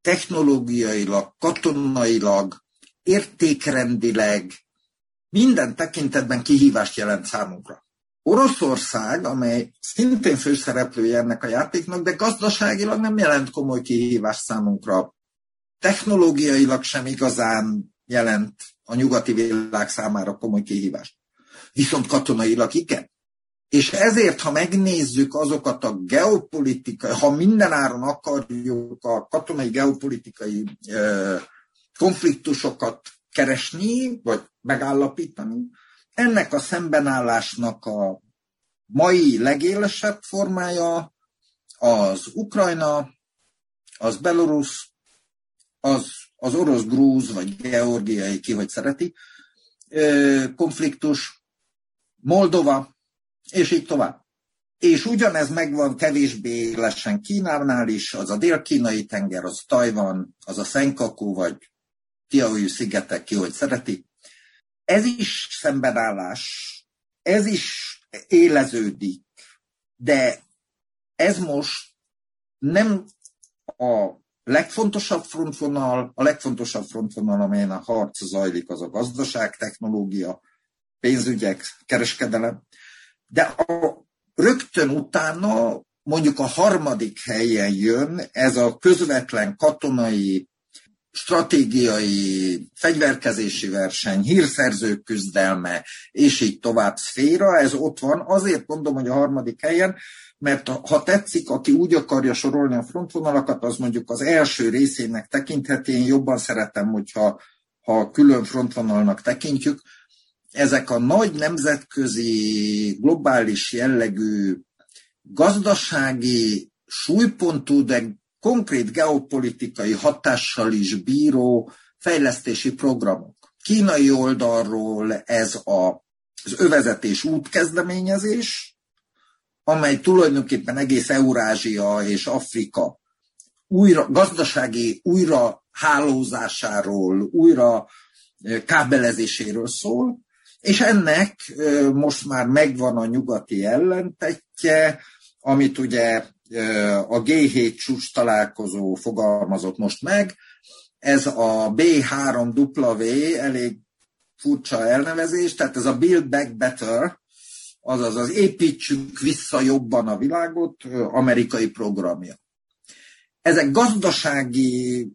technológiailag, katonailag, értékrendileg, minden tekintetben kihívást jelent számunkra. Oroszország, amely szintén főszereplője ennek a játéknak, de gazdaságilag nem jelent komoly kihívást számunkra. Technológiailag sem igazán jelent a nyugati világ számára komoly kihívást. Viszont katonailag igen. És ezért, ha megnézzük azokat a geopolitikai, ha mindenáron akarjuk a katonai geopolitikai eh, konfliktusokat keresni, vagy megállapítani, ennek a szembenállásnak a mai legélesebb formája az Ukrajna, az Belarus, az, az orosz-grúz, vagy georgiai, ki hogy szereti, eh, konfliktus, Moldova, és így tovább. És ugyanez megvan kevésbé élesen Kínánál is, az a dél-kínai tenger, az Tajvan, az a Senkaku, vagy Tiahuju szigetek, ki hogy szereti. Ez is szembenállás, ez is éleződik, de ez most nem a legfontosabb frontvonal, a legfontosabb frontvonal, amelyen a harc zajlik, az a gazdaság, technológia, pénzügyek, kereskedelem. De a, rögtön utána mondjuk a harmadik helyen jön ez a közvetlen katonai, stratégiai, fegyverkezési verseny, hírszerzők küzdelme, és így tovább szféra, ez ott van. Azért mondom, hogy a harmadik helyen, mert ha tetszik, aki úgy akarja sorolni a frontvonalakat, az mondjuk az első részének tekintheti, én jobban szeretem, hogyha ha külön frontvonalnak tekintjük. Ezek a nagy nemzetközi, globális jellegű gazdasági súlypontú, de konkrét geopolitikai hatással is bíró fejlesztési programok. Kínai oldalról ez a, az övezet és út kezdeményezés, amely tulajdonképpen egész Eurázsia és Afrika újra, gazdasági újra hálózásáról, újra kábelezéséről szól, és ennek most már megvan a nyugati ellentetje, amit ugye a gé hét csúcs találkozó fogalmazott most meg. Ez a bé három dupla vé elég furcsa elnevezés, tehát ez a Build Back Better, azaz az építsük vissza jobban a világot, amerikai programja. Ezek gazdasági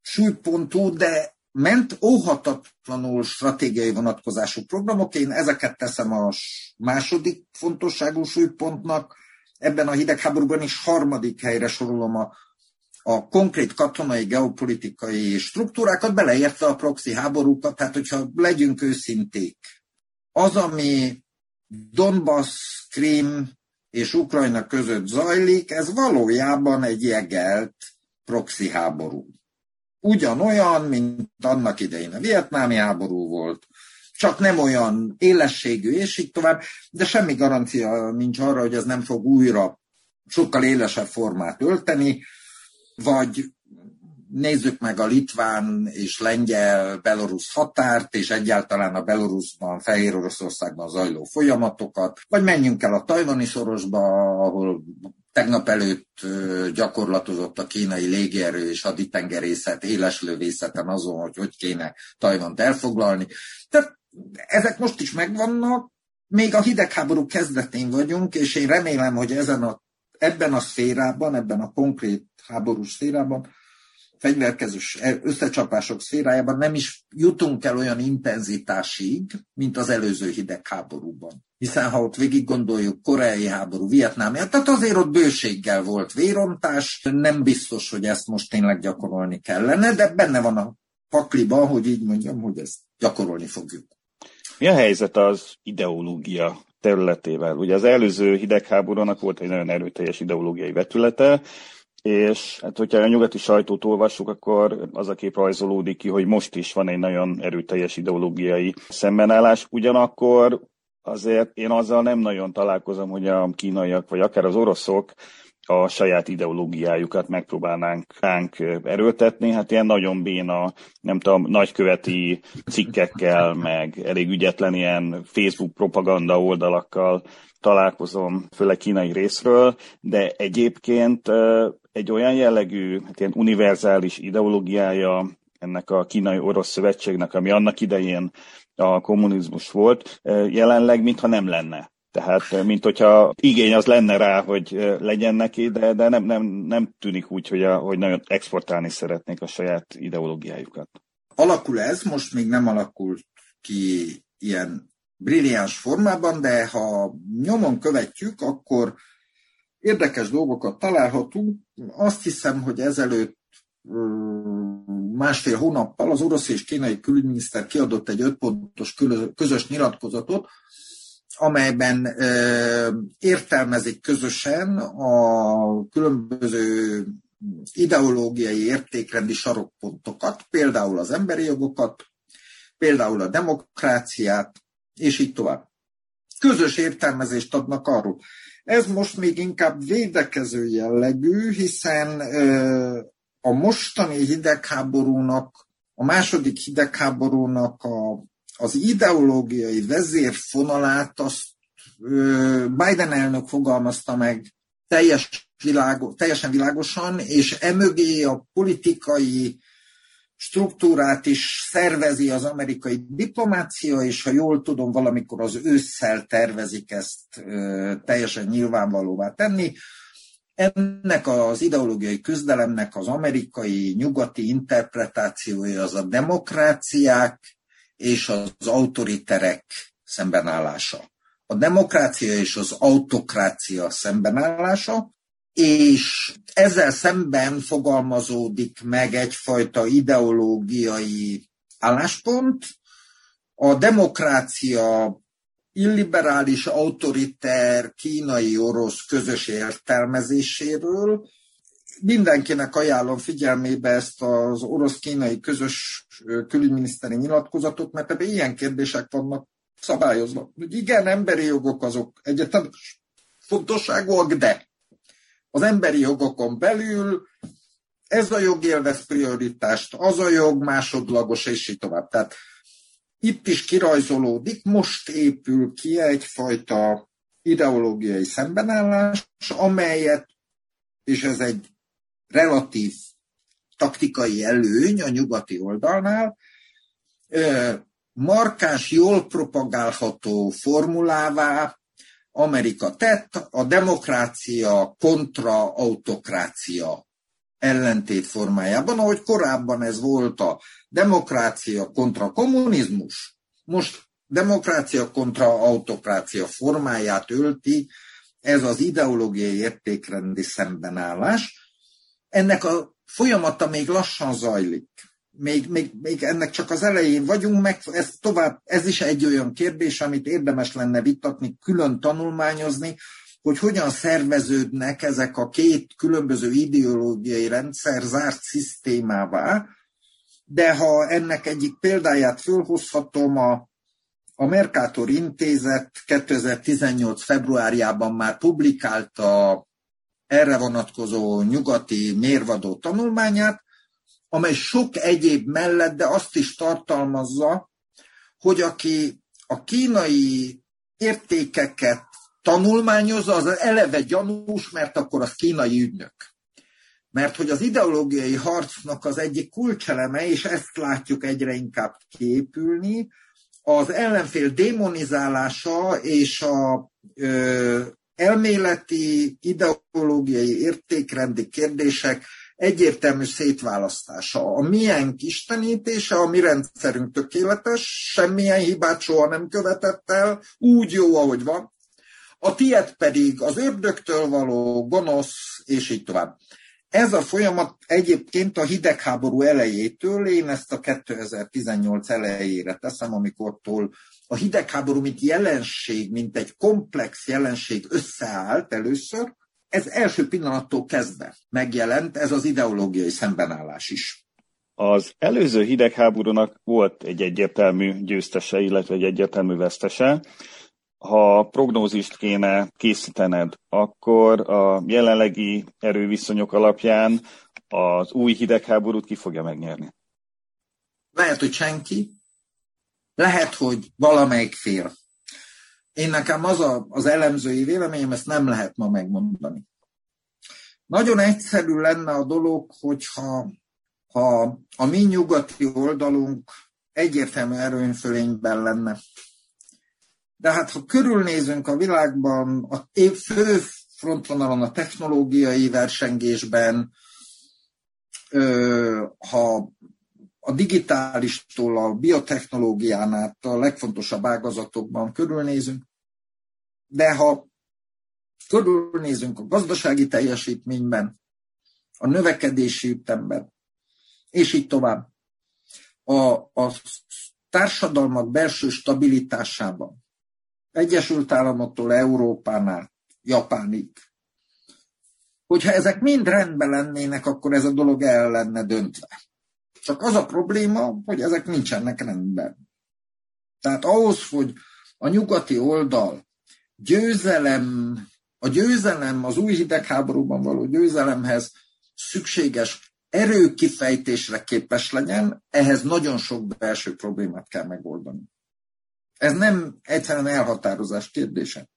súlypontú, de ment óhatatlanul stratégiai vonatkozású programok, én ezeket teszem a második fontosságú súlypontnak, ebben a hidegháborúban is harmadik helyre sorolom a, a konkrét katonai, geopolitikai struktúrákat, beleértve a proxy háborúkat, tehát hogyha legyünk őszinték, az, ami Donbass, Krím és Ukrajna között zajlik, ez valójában egy jegelt proxy háború. Ugyanolyan, mint annak idején a vietnámi háború volt, csak nem olyan élességű, és így tovább, de semmi garancia nincs arra, hogy ez nem fog újra sokkal élesebb formát ölteni, vagy nézzük meg a litván és lengyel-belorusz határt, és egyáltalán a Beloruszban, Fehér Oroszországban zajló folyamatokat, vagy menjünk el a tajvani szorosba, ahol tegnap előtt gyakorlatozott a kínai légierő és haditengerészet, éles lövészeten azon, hogy hogy kéne Tajvant elfoglalni. Tehát ezek most is megvannak, még a hidegháború kezdetén vagyunk, és én remélem, hogy ezen a, ebben a szférában, ebben a konkrét háborús szférában, fegyverkezős összecsapások szférájában nem is jutunk el olyan intenzitásig, mint az előző hidegháborúban. Hiszen ha ott végig gondoljuk, koreai háború, vietnámi, tehát azért ott bőséggel volt vérontás, nem biztos, hogy ezt most tényleg gyakorolni kellene, de benne van a pakliban, hogy így mondjam, hogy ezt gyakorolni fogjuk. Mi a helyzet az ideológia területével. Ugye az előző hidegháborúnak volt egy nagyon erőteljes ideológiai vetülete, és hát, hogyha a nyugati sajtót olvassuk, akkor az a kép rajzolódik ki, hogy most is van egy nagyon erőteljes ideológiai szembenállás. Ugyanakkor azért én azzal nem nagyon találkozom, hogy a kínaiak, vagy akár az oroszok a saját ideológiájukat megpróbálnánk ránk erőltetni. Hát ilyen nagyon béna, nem tudom, nagyköveti cikkekkel, meg elég ügyetlen ilyen Facebook propaganda oldalakkal találkozom, főleg kínai részről, de egyébként egy olyan jellegű, hát ilyen univerzális ideológiája ennek a kínai-orosz szövetségnek, ami annak idején a kommunizmus volt, jelenleg mintha nem lenne. Tehát, mint hogyha igény az lenne rá, hogy legyen neki, de, de nem, nem, nem tűnik úgy, hogy, a, hogy nagyon exportálni szeretnék a saját ideológiájukat. Alakul ez, most még nem alakul ki ilyen brilliáns formában, de ha nyomon követjük, akkor érdekes dolgokat találhatunk. Azt hiszem, hogy ezelőtt másfél hónappal az orosz és kínai külügyminiszter kiadott egy ötpontos közös nyilatkozatot, amelyben ö, értelmezik közösen a különböző ideológiai értékrendi sarokpontokat, például az emberi jogokat, például a demokráciát, és így tovább. Közös értelmezést adnak arról. Ez most még inkább védekező jellegű, hiszen ö, a mostani hidegháborúnak, a második hidegháborúnak a az ideológiai vezérfonalát azt Biden elnök fogalmazta meg teljes világo, teljesen világosan, és emögé a politikai struktúrát is szervezi az amerikai diplomácia, és ha jól tudom, valamikor az ősszel tervezik ezt teljesen nyilvánvalóvá tenni. Ennek az ideológiai küzdelemnek az amerikai nyugati interpretációja az a demokráciák és az autoriterek szembenállása. A demokrácia és az autokrácia szembenállása, és ezzel szemben fogalmazódik meg egyfajta ideológiai álláspont. A demokrácia illiberális, autoriter, kínai-orosz közös értelmezéséről. Mindenkinek ajánlom figyelmébe ezt az orosz-kínai közös külügyminiszteri nyilatkozatot, mert ebben ilyen kérdések vannak szabályozva. Igen, emberi jogok azok egyetemes fontosságúak, de az emberi jogokon belül ez a jog élvez prioritást, az a jog másodlagos, és így tovább. Tehát itt is kirajzolódik, most épül ki egyfajta ideológiai szembenállás, amelyet, és ez egy relatív taktikai előny a nyugati oldalnál, markáns, jól propagálható formulává Amerika tett, a demokrácia kontra autokrácia ellentét formájában, ahogy korábban ez volt a demokrácia kontra kommunizmus, most demokrácia kontra autokrácia formáját ölti ez az ideológiai értékrendi szembenállás. Ennek a folyamata még lassan zajlik. Még, még, még ennek csak az elején vagyunk, meg ez tovább, ez is egy olyan kérdés, amit érdemes lenne vitatni, külön tanulmányozni, hogy hogyan szerveződnek ezek a két különböző ideológiai rendszer zárt szisztémává. De ha ennek egyik példáját fölhozhatom, a A Mercator Intézet kétezer-tizennyolc februárjában már publikálta erre vonatkozó nyugati mérvadó tanulmányát, amely sok egyéb mellett, de azt is tartalmazza, hogy aki a kínai értékeket tanulmányozza, az eleve gyanús, mert akkor az kínai ügynök. Mert hogy az ideológiai harcnak az egyik kulcseleme, és ezt látjuk egyre inkább kiépülni, az ellenfél démonizálása és a ö, elméleti, ideológiai, értékrendi kérdések egyértelmű szétválasztása. A miénk istenítése, a mi rendszerünk tökéletes, semmilyen hibát soha nem követett el, úgy jó, ahogy van. A tiéd pedig az ördögtől való, gonosz, és így tovább. Ez a folyamat egyébként a hidegháború elejétől, én ezt a kétezer-tizennyolc elejére teszem, amikortól a hidegháború, mint jelenség, mint egy komplex jelenség összeállt először, ez első pillanattól kezdve megjelent, ez az ideológiai szembenállás is. Az előző hidegháborúnak volt egy egyértelmű győztese, illetve egy egyértelmű vesztese. Ha prognózist kéne készítened, akkor a jelenlegi erőviszonyok alapján az új hidegháborút ki fogja megnyerni? Lehet, hogy senki. Lehet, hogy valamelyik fél. Én nekem az a, az elemzői véleményem, ezt nem lehet ma megmondani. Nagyon egyszerű lenne a dolog, hogyha ha a mi nyugati oldalunk egyértelmű erőfölényben lenne. De hát, ha körülnézünk a világban, a fő frontvonalon, a technológiai versengésben, ha a digitálistól, a biotechnológián át a legfontosabb ágazatokban körülnézünk, de ha körülnézünk a gazdasági teljesítményben, a növekedési ütemben, és így tovább, a, a társadalmak belső stabilitásában, Egyesült Államoktól Európánál, Japánig. Hogyha ezek mind rendben lennének, akkor ez a dolog el lenne döntve. Csak az a probléma, hogy ezek nincsenek rendben. Tehát ahhoz, hogy a nyugati oldal győzelem, a győzelem, az új hidegháborúban való győzelemhez szükséges erőkifejtésre képes legyen, ehhez nagyon sok belső problémát kell megoldani. Ez nem egyszerűen elhatározás kérdése.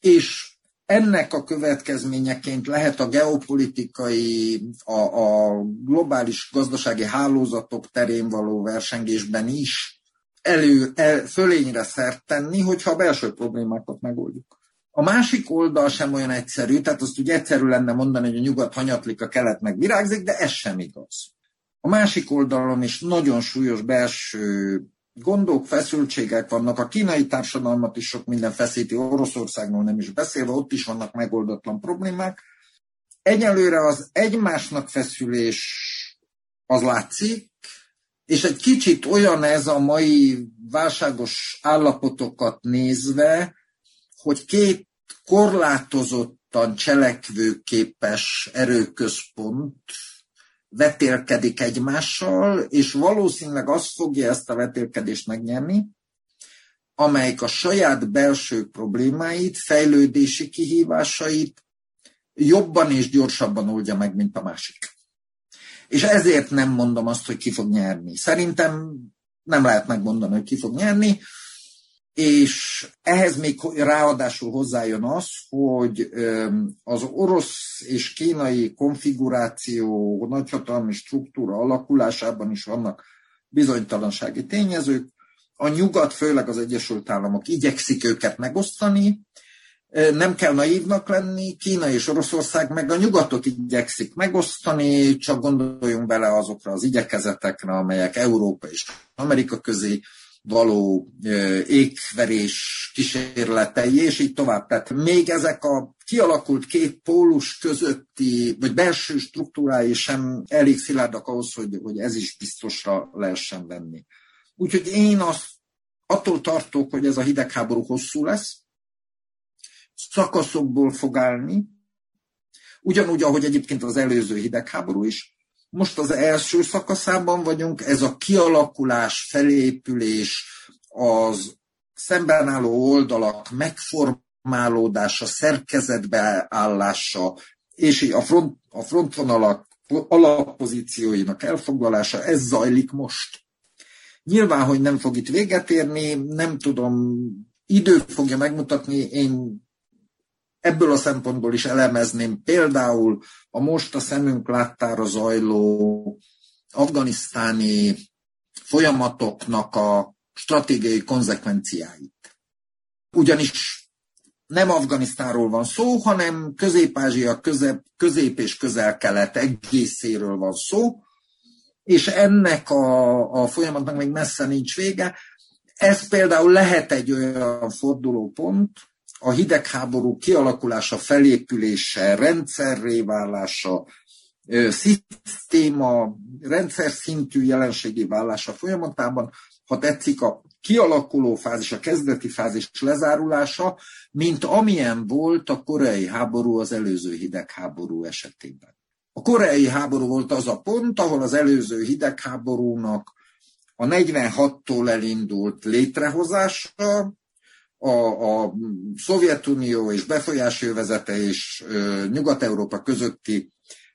És ennek a következményeként lehet a geopolitikai, a, a globális gazdasági hálózatok terén való versengésben is elő, el, fölényre szert tenni, hogyha a belső problémákat megoldjuk. A másik oldal sem olyan egyszerű, tehát azt úgy egyszerű lenne mondani, hogy a nyugat hanyatlik, a kelet meg virágzik, de ez sem igaz. A másik oldalon is nagyon súlyos belső gondok, feszültségek vannak, a kínai társadalmat is sok minden feszíti, Oroszországról nem is beszélve, ott is vannak megoldatlan problémák. Egyelőre az egymásnak feszülés az látszik, és egy kicsit olyan ez a mai válságos állapotokat nézve, hogy két korlátozottan cselekvőképes erőközpont vetélkedik egymással, és valószínűleg azt fogja ezt a vetélkedést megnyerni, amelyik a saját belső problémáit, fejlődési kihívásait jobban és gyorsabban oldja meg, mint a másik. És ezért nem mondom azt, hogy ki fog nyerni. Szerintem nem lehet megmondani, hogy ki fog nyerni, és ehhez még ráadásul hozzájön az, hogy az orosz és kínai konfiguráció, nagyhatalmi struktúra alakulásában is vannak bizonytalansági tényezők. A nyugat, főleg az Egyesült Államok igyekszik őket megosztani, nem kell naívnak lenni, Kína és Oroszország meg a nyugatot igyekszik megosztani, csak gondoljunk bele azokra az igyekezetekre, amelyek Európa és Amerika közé való ékverés kísérletei, és így tovább. Tehát még ezek a kialakult két pólus közötti, vagy belső struktúrái sem elég szilárdak ahhoz, hogy, hogy ez is biztosra lehessen venni. Úgyhogy én azt, attól tartok, hogy ez a hidegháború hosszú lesz, szakaszokból fog állni, ugyanúgy, ahogy egyébként az előző hidegháború is. Most az első szakaszában vagyunk, ez a kialakulás, felépülés, az szembenálló oldalak megformálódása, szerkezetbeállása, és a, front, a frontvonalak alappozícióinak elfoglalása, ez zajlik most. Nyilván, hogy nem fog itt véget érni, nem tudom, idő fogja megmutatni, én ebből a szempontból is elemezném például a most a szemünk láttára zajló afganisztáni folyamatoknak a stratégiai konzekvenciáit. Ugyanis nem Afganisztánról van szó, hanem Közép-Ázsia, közep, közép- és közel-kelet egészéről van szó, és ennek a, a folyamatnak még messze nincs vége. Ez például lehet egy olyan fordulópont, a hidegháború kialakulása, felépülése, rendszerré válása, szisztéma, rendszer szintű jelenségé válása folyamatában, ha tetszik, a kialakuló fázis, a kezdeti fázis lezárulása, mint amilyen volt a koreai háború az előző hidegháború esetében. A koreai háború volt az a pont, ahol az előző hidegháborúnak a negyvenhattól elindult létrehozása, a, a Szovjetunió és befolyási övezete és ö, Nyugat-Európa közötti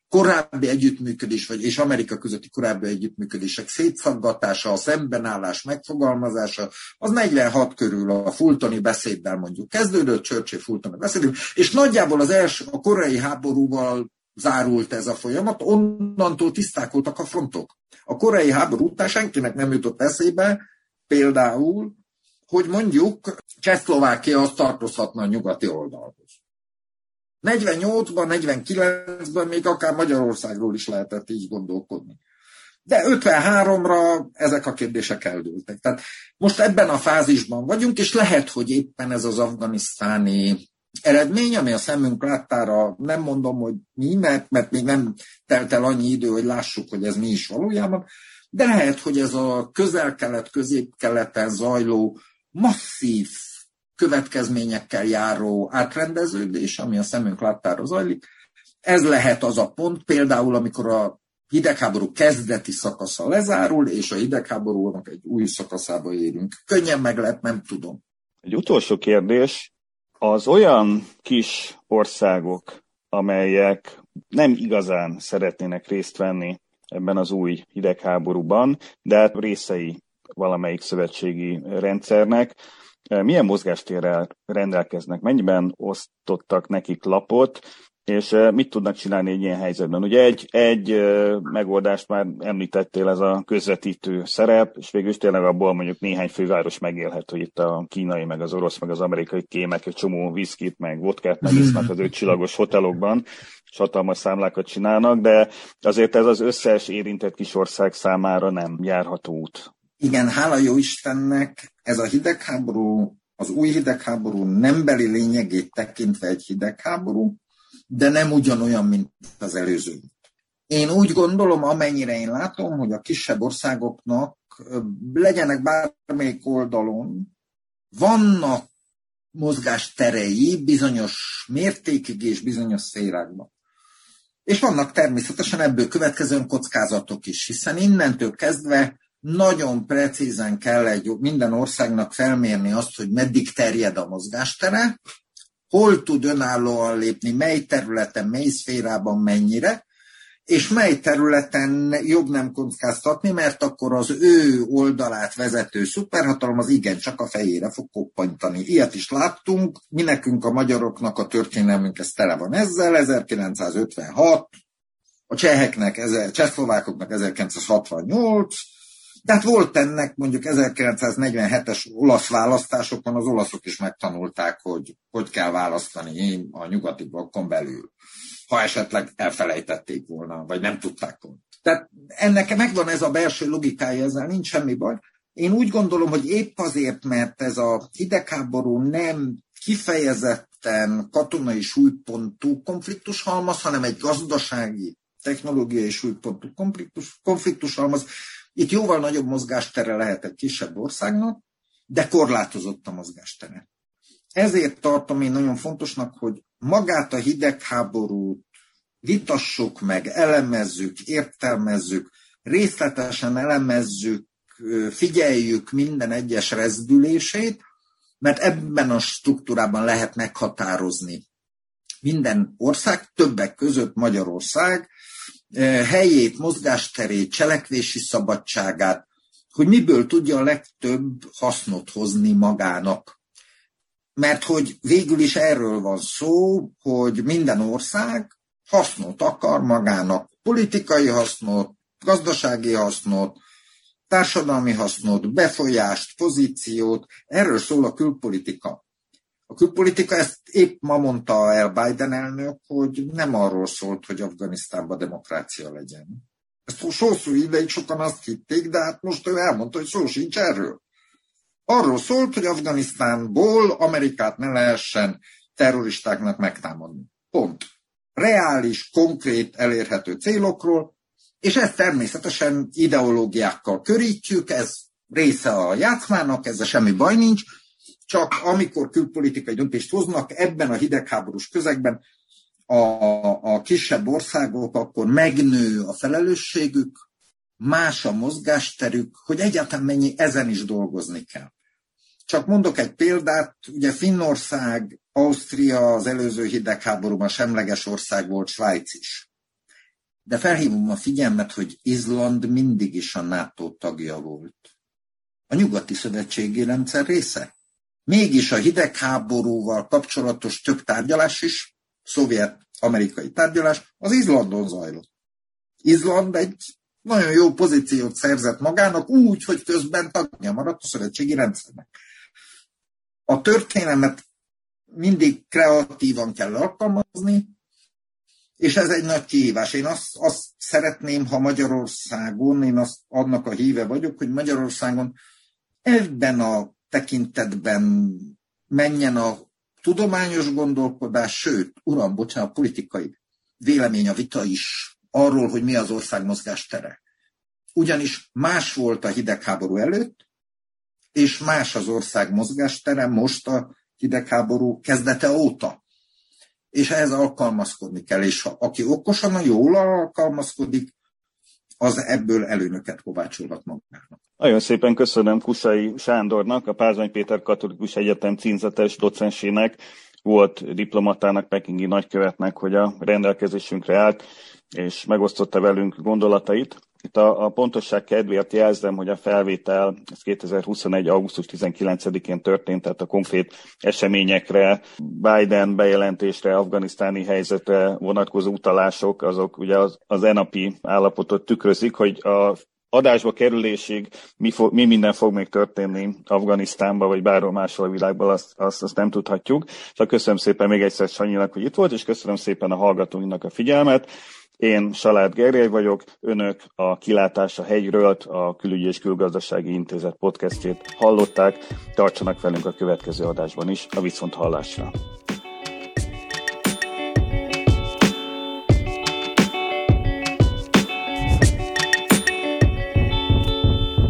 korábbi együttműködés, vagy és Amerika közötti korábbi együttműködések szétszaggatása, a szembenállás megfogalmazása, az negyvenhat körül a Fultoni beszéddel mondjuk kezdődött, Churchill-Fultoni beszédünk, és nagyjából az első, a koreai háborúval zárult ez a folyamat, onnantól tiszták voltak a frontok. A koreai háború után senkinek nem jutott eszébe, például, hogy mondjuk Csehszlovákia azt tartozhatna a nyugati oldalhoz. negyvennyolcban, negyvenkilencben még akár Magyarországról is lehetett így gondolkodni. De ötvenháromra ezek a kérdések eldőltek. Tehát most ebben a fázisban vagyunk, és lehet, hogy éppen ez az afganisztáni eredmény, ami a szemünk láttára, nem mondom, hogy mi, mert, mert még nem telt el annyi idő, hogy lássuk, hogy ez mi is valójában, de lehet, hogy ez a közel-kelet, közép-keleten zajló masszív következményekkel járó átrendeződés, ami a szemünk láttára zajlik, ez lehet az a pont, például amikor a hidegháború kezdeti szakasza lezárul, és a hidegháborúnak egy új szakaszába érünk. Könnyen meg lehet, nem tudom. Egy utolsó kérdés. Az olyan kis országok, amelyek nem igazán szeretnének részt venni ebben az új hidegháborúban, de részei valamelyik szövetségi rendszernek, milyen mozgástérrel rendelkeznek, mennyiben osztottak nekik lapot, és mit tudnak csinálni egy ilyen helyzetben? Ugye egy, egy megoldást már említettél, ez a közvetítő szerep, és végül is tényleg abból mondjuk néhány főváros megélhet, hogy itt a kínai, meg az orosz, meg az amerikai kémek egy csomó viszkit, meg vodkát megisznak az ötcsillagos hotelokban, és hatalmas számlákat csinálnak, de azért ez az összes érintett kis ország számára nem járható út. Igen, hála jó Istennek, ez a hidegháború, az új hidegháború nembeli lényegét tekintve egy hidegháború, de nem ugyanolyan, mint az előző. Én úgy gondolom, amennyire én látom, hogy a kisebb országoknak, legyenek bármelyik oldalon, vannak mozgásterei bizonyos mértékig és bizonyos szérágban. És vannak természetesen ebből következően kockázatok is, hiszen innentől kezdve nagyon precízen kell egy, minden országnak felmérni azt, hogy meddig terjed a mozgástere, hol tud önállóan lépni, mely területen, mely szférában mennyire, és mely területen jobb nem kockáztatni, mert akkor az ő oldalát vezető szuperhatalom az igencsak a fejére fog koppantani. Ilyet is láttunk, mi nekünk a magyaroknak a történelmünk ez tele van ezzel, ezerkilencszázötvenhat, a cseheknek, a csehszlovákoknak ezerkilencszázhatvannyolc, tehát volt ennek mondjuk ezerkilencszáznegyvenhetes olasz választásokon, az olaszok is megtanulták, hogy hogy kell választani a nyugati blokkon belül, ha esetleg elfelejtették volna, vagy nem tudták volna. Tehát ennek megvan ez a belső logikája, ezzel nincs semmi baj. Én úgy gondolom, hogy épp azért, mert ez a hidegháború nem kifejezetten katonai súlypontú konfliktushalmaz, hanem egy gazdasági, technológiai súlypontú konfliktushalmaz, itt jóval nagyobb mozgástere lehet egy kisebb országnak, de korlátozott a mozgástere. Ezért tartom én nagyon fontosnak, hogy magát a hidegháborút vitassuk meg, elemezzük, értelmezzük, részletesen elemezzük, figyeljük minden egyes rezdülését, mert ebben a struktúrában lehet meghatározni. Minden ország, többek között Magyarország, helyét, mozgásterét, cselekvési szabadságát, hogy miből tudja a legtöbb hasznot hozni magának. Mert hogy végül is erről van szó, hogy minden ország hasznot akar magának. Politikai hasznot, gazdasági hasznot, társadalmi hasznot, befolyást, pozíciót. Erről szól a külpolitika. A külpolitika, ezt épp ma mondta el Biden elnök, hogy nem arról szólt, hogy Afganisztánban demokrácia legyen. Ezt hosszú ideig sokan azt hitték, de hát most ő elmondta, hogy szó sincs erről. Arról szólt, hogy Afganisztánból Amerikát ne lehessen terroristáknak megtámadni. Pont. Reális, konkrét, elérhető célokról, és ezt természetesen ideológiákkal körítjük, ez része a játszmának, ezzel semmi baj nincs, csak amikor külpolitikai döntést hoznak, ebben a hidegháborús közegben a, a kisebb országok, akkor megnő a felelősségük, más a mozgásterük, hogy egyáltalán mennyi ezen is dolgozni kell. Csak mondok egy példát, ugye Finnország, Ausztria az előző hidegháborúban semleges ország volt, Svájc is. De felhívom a figyelmet, hogy Izland mindig is a NATO tagja volt. A nyugati szövetségi rendszer része. Mégis a hidegháborúval kapcsolatos több tárgyalás is, szovjet-amerikai tárgyalás, az Izlandon zajlott. Izland egy nagyon jó pozíciót szerzett magának, úgy, hogy közben tagja maradt a szövetségi rendszernek. A történelmet mindig kreatívan kell alkalmazni, és ez egy nagy kihívás. Én azt, azt szeretném, ha Magyarországon, én azt, annak a híve vagyok, hogy Magyarországon ebben a tekintetben menjen a tudományos gondolkodás, sőt, uram, bocsánat, a politikai vélemény, a vita is arról, hogy mi az ország mozgástere. Ugyanis más volt a hidegháború előtt, és más az ország mozgástere most a hidegháború kezdete óta. És ehhez alkalmazkodni kell, és ha aki okosan, jól alkalmazkodik, az ebből előnyöket kovácsolhat magának. Nagyon szépen köszönöm Kusai Sándornak, a Pázmány Péter Katolikus Egyetem címzetes docensének, volt diplomatának, pekingi nagykövetnek, hogy a rendelkezésünkre állt, és megosztotta velünk gondolatait. Itt a, a pontosság kedvéért jelzem, hogy a felvétel ez kétezer-huszonegy augusztus tizenkilencedikén történt, tehát a konkrét eseményekre, Biden bejelentésre, afganisztáni helyzetre vonatkozó utalások, azok ugye az, az e napi állapotot tükrözik, hogy a adásba kerülésig mi, fo- mi minden fog még történni Afganisztánban, vagy bárhol máshol a világban, azt, azt, azt nem tudhatjuk. Csak köszönöm szépen még egyszer Sanyinak, hogy itt volt, és köszönöm szépen a hallgatóinknak a figyelmet. Én Salát Gergely vagyok, önök a Kilátás a hegyről, a Külügyi és Külgazdasági Intézet podcastjét hallották. Tartsanak velünk a következő adásban is, a viszonthallásra.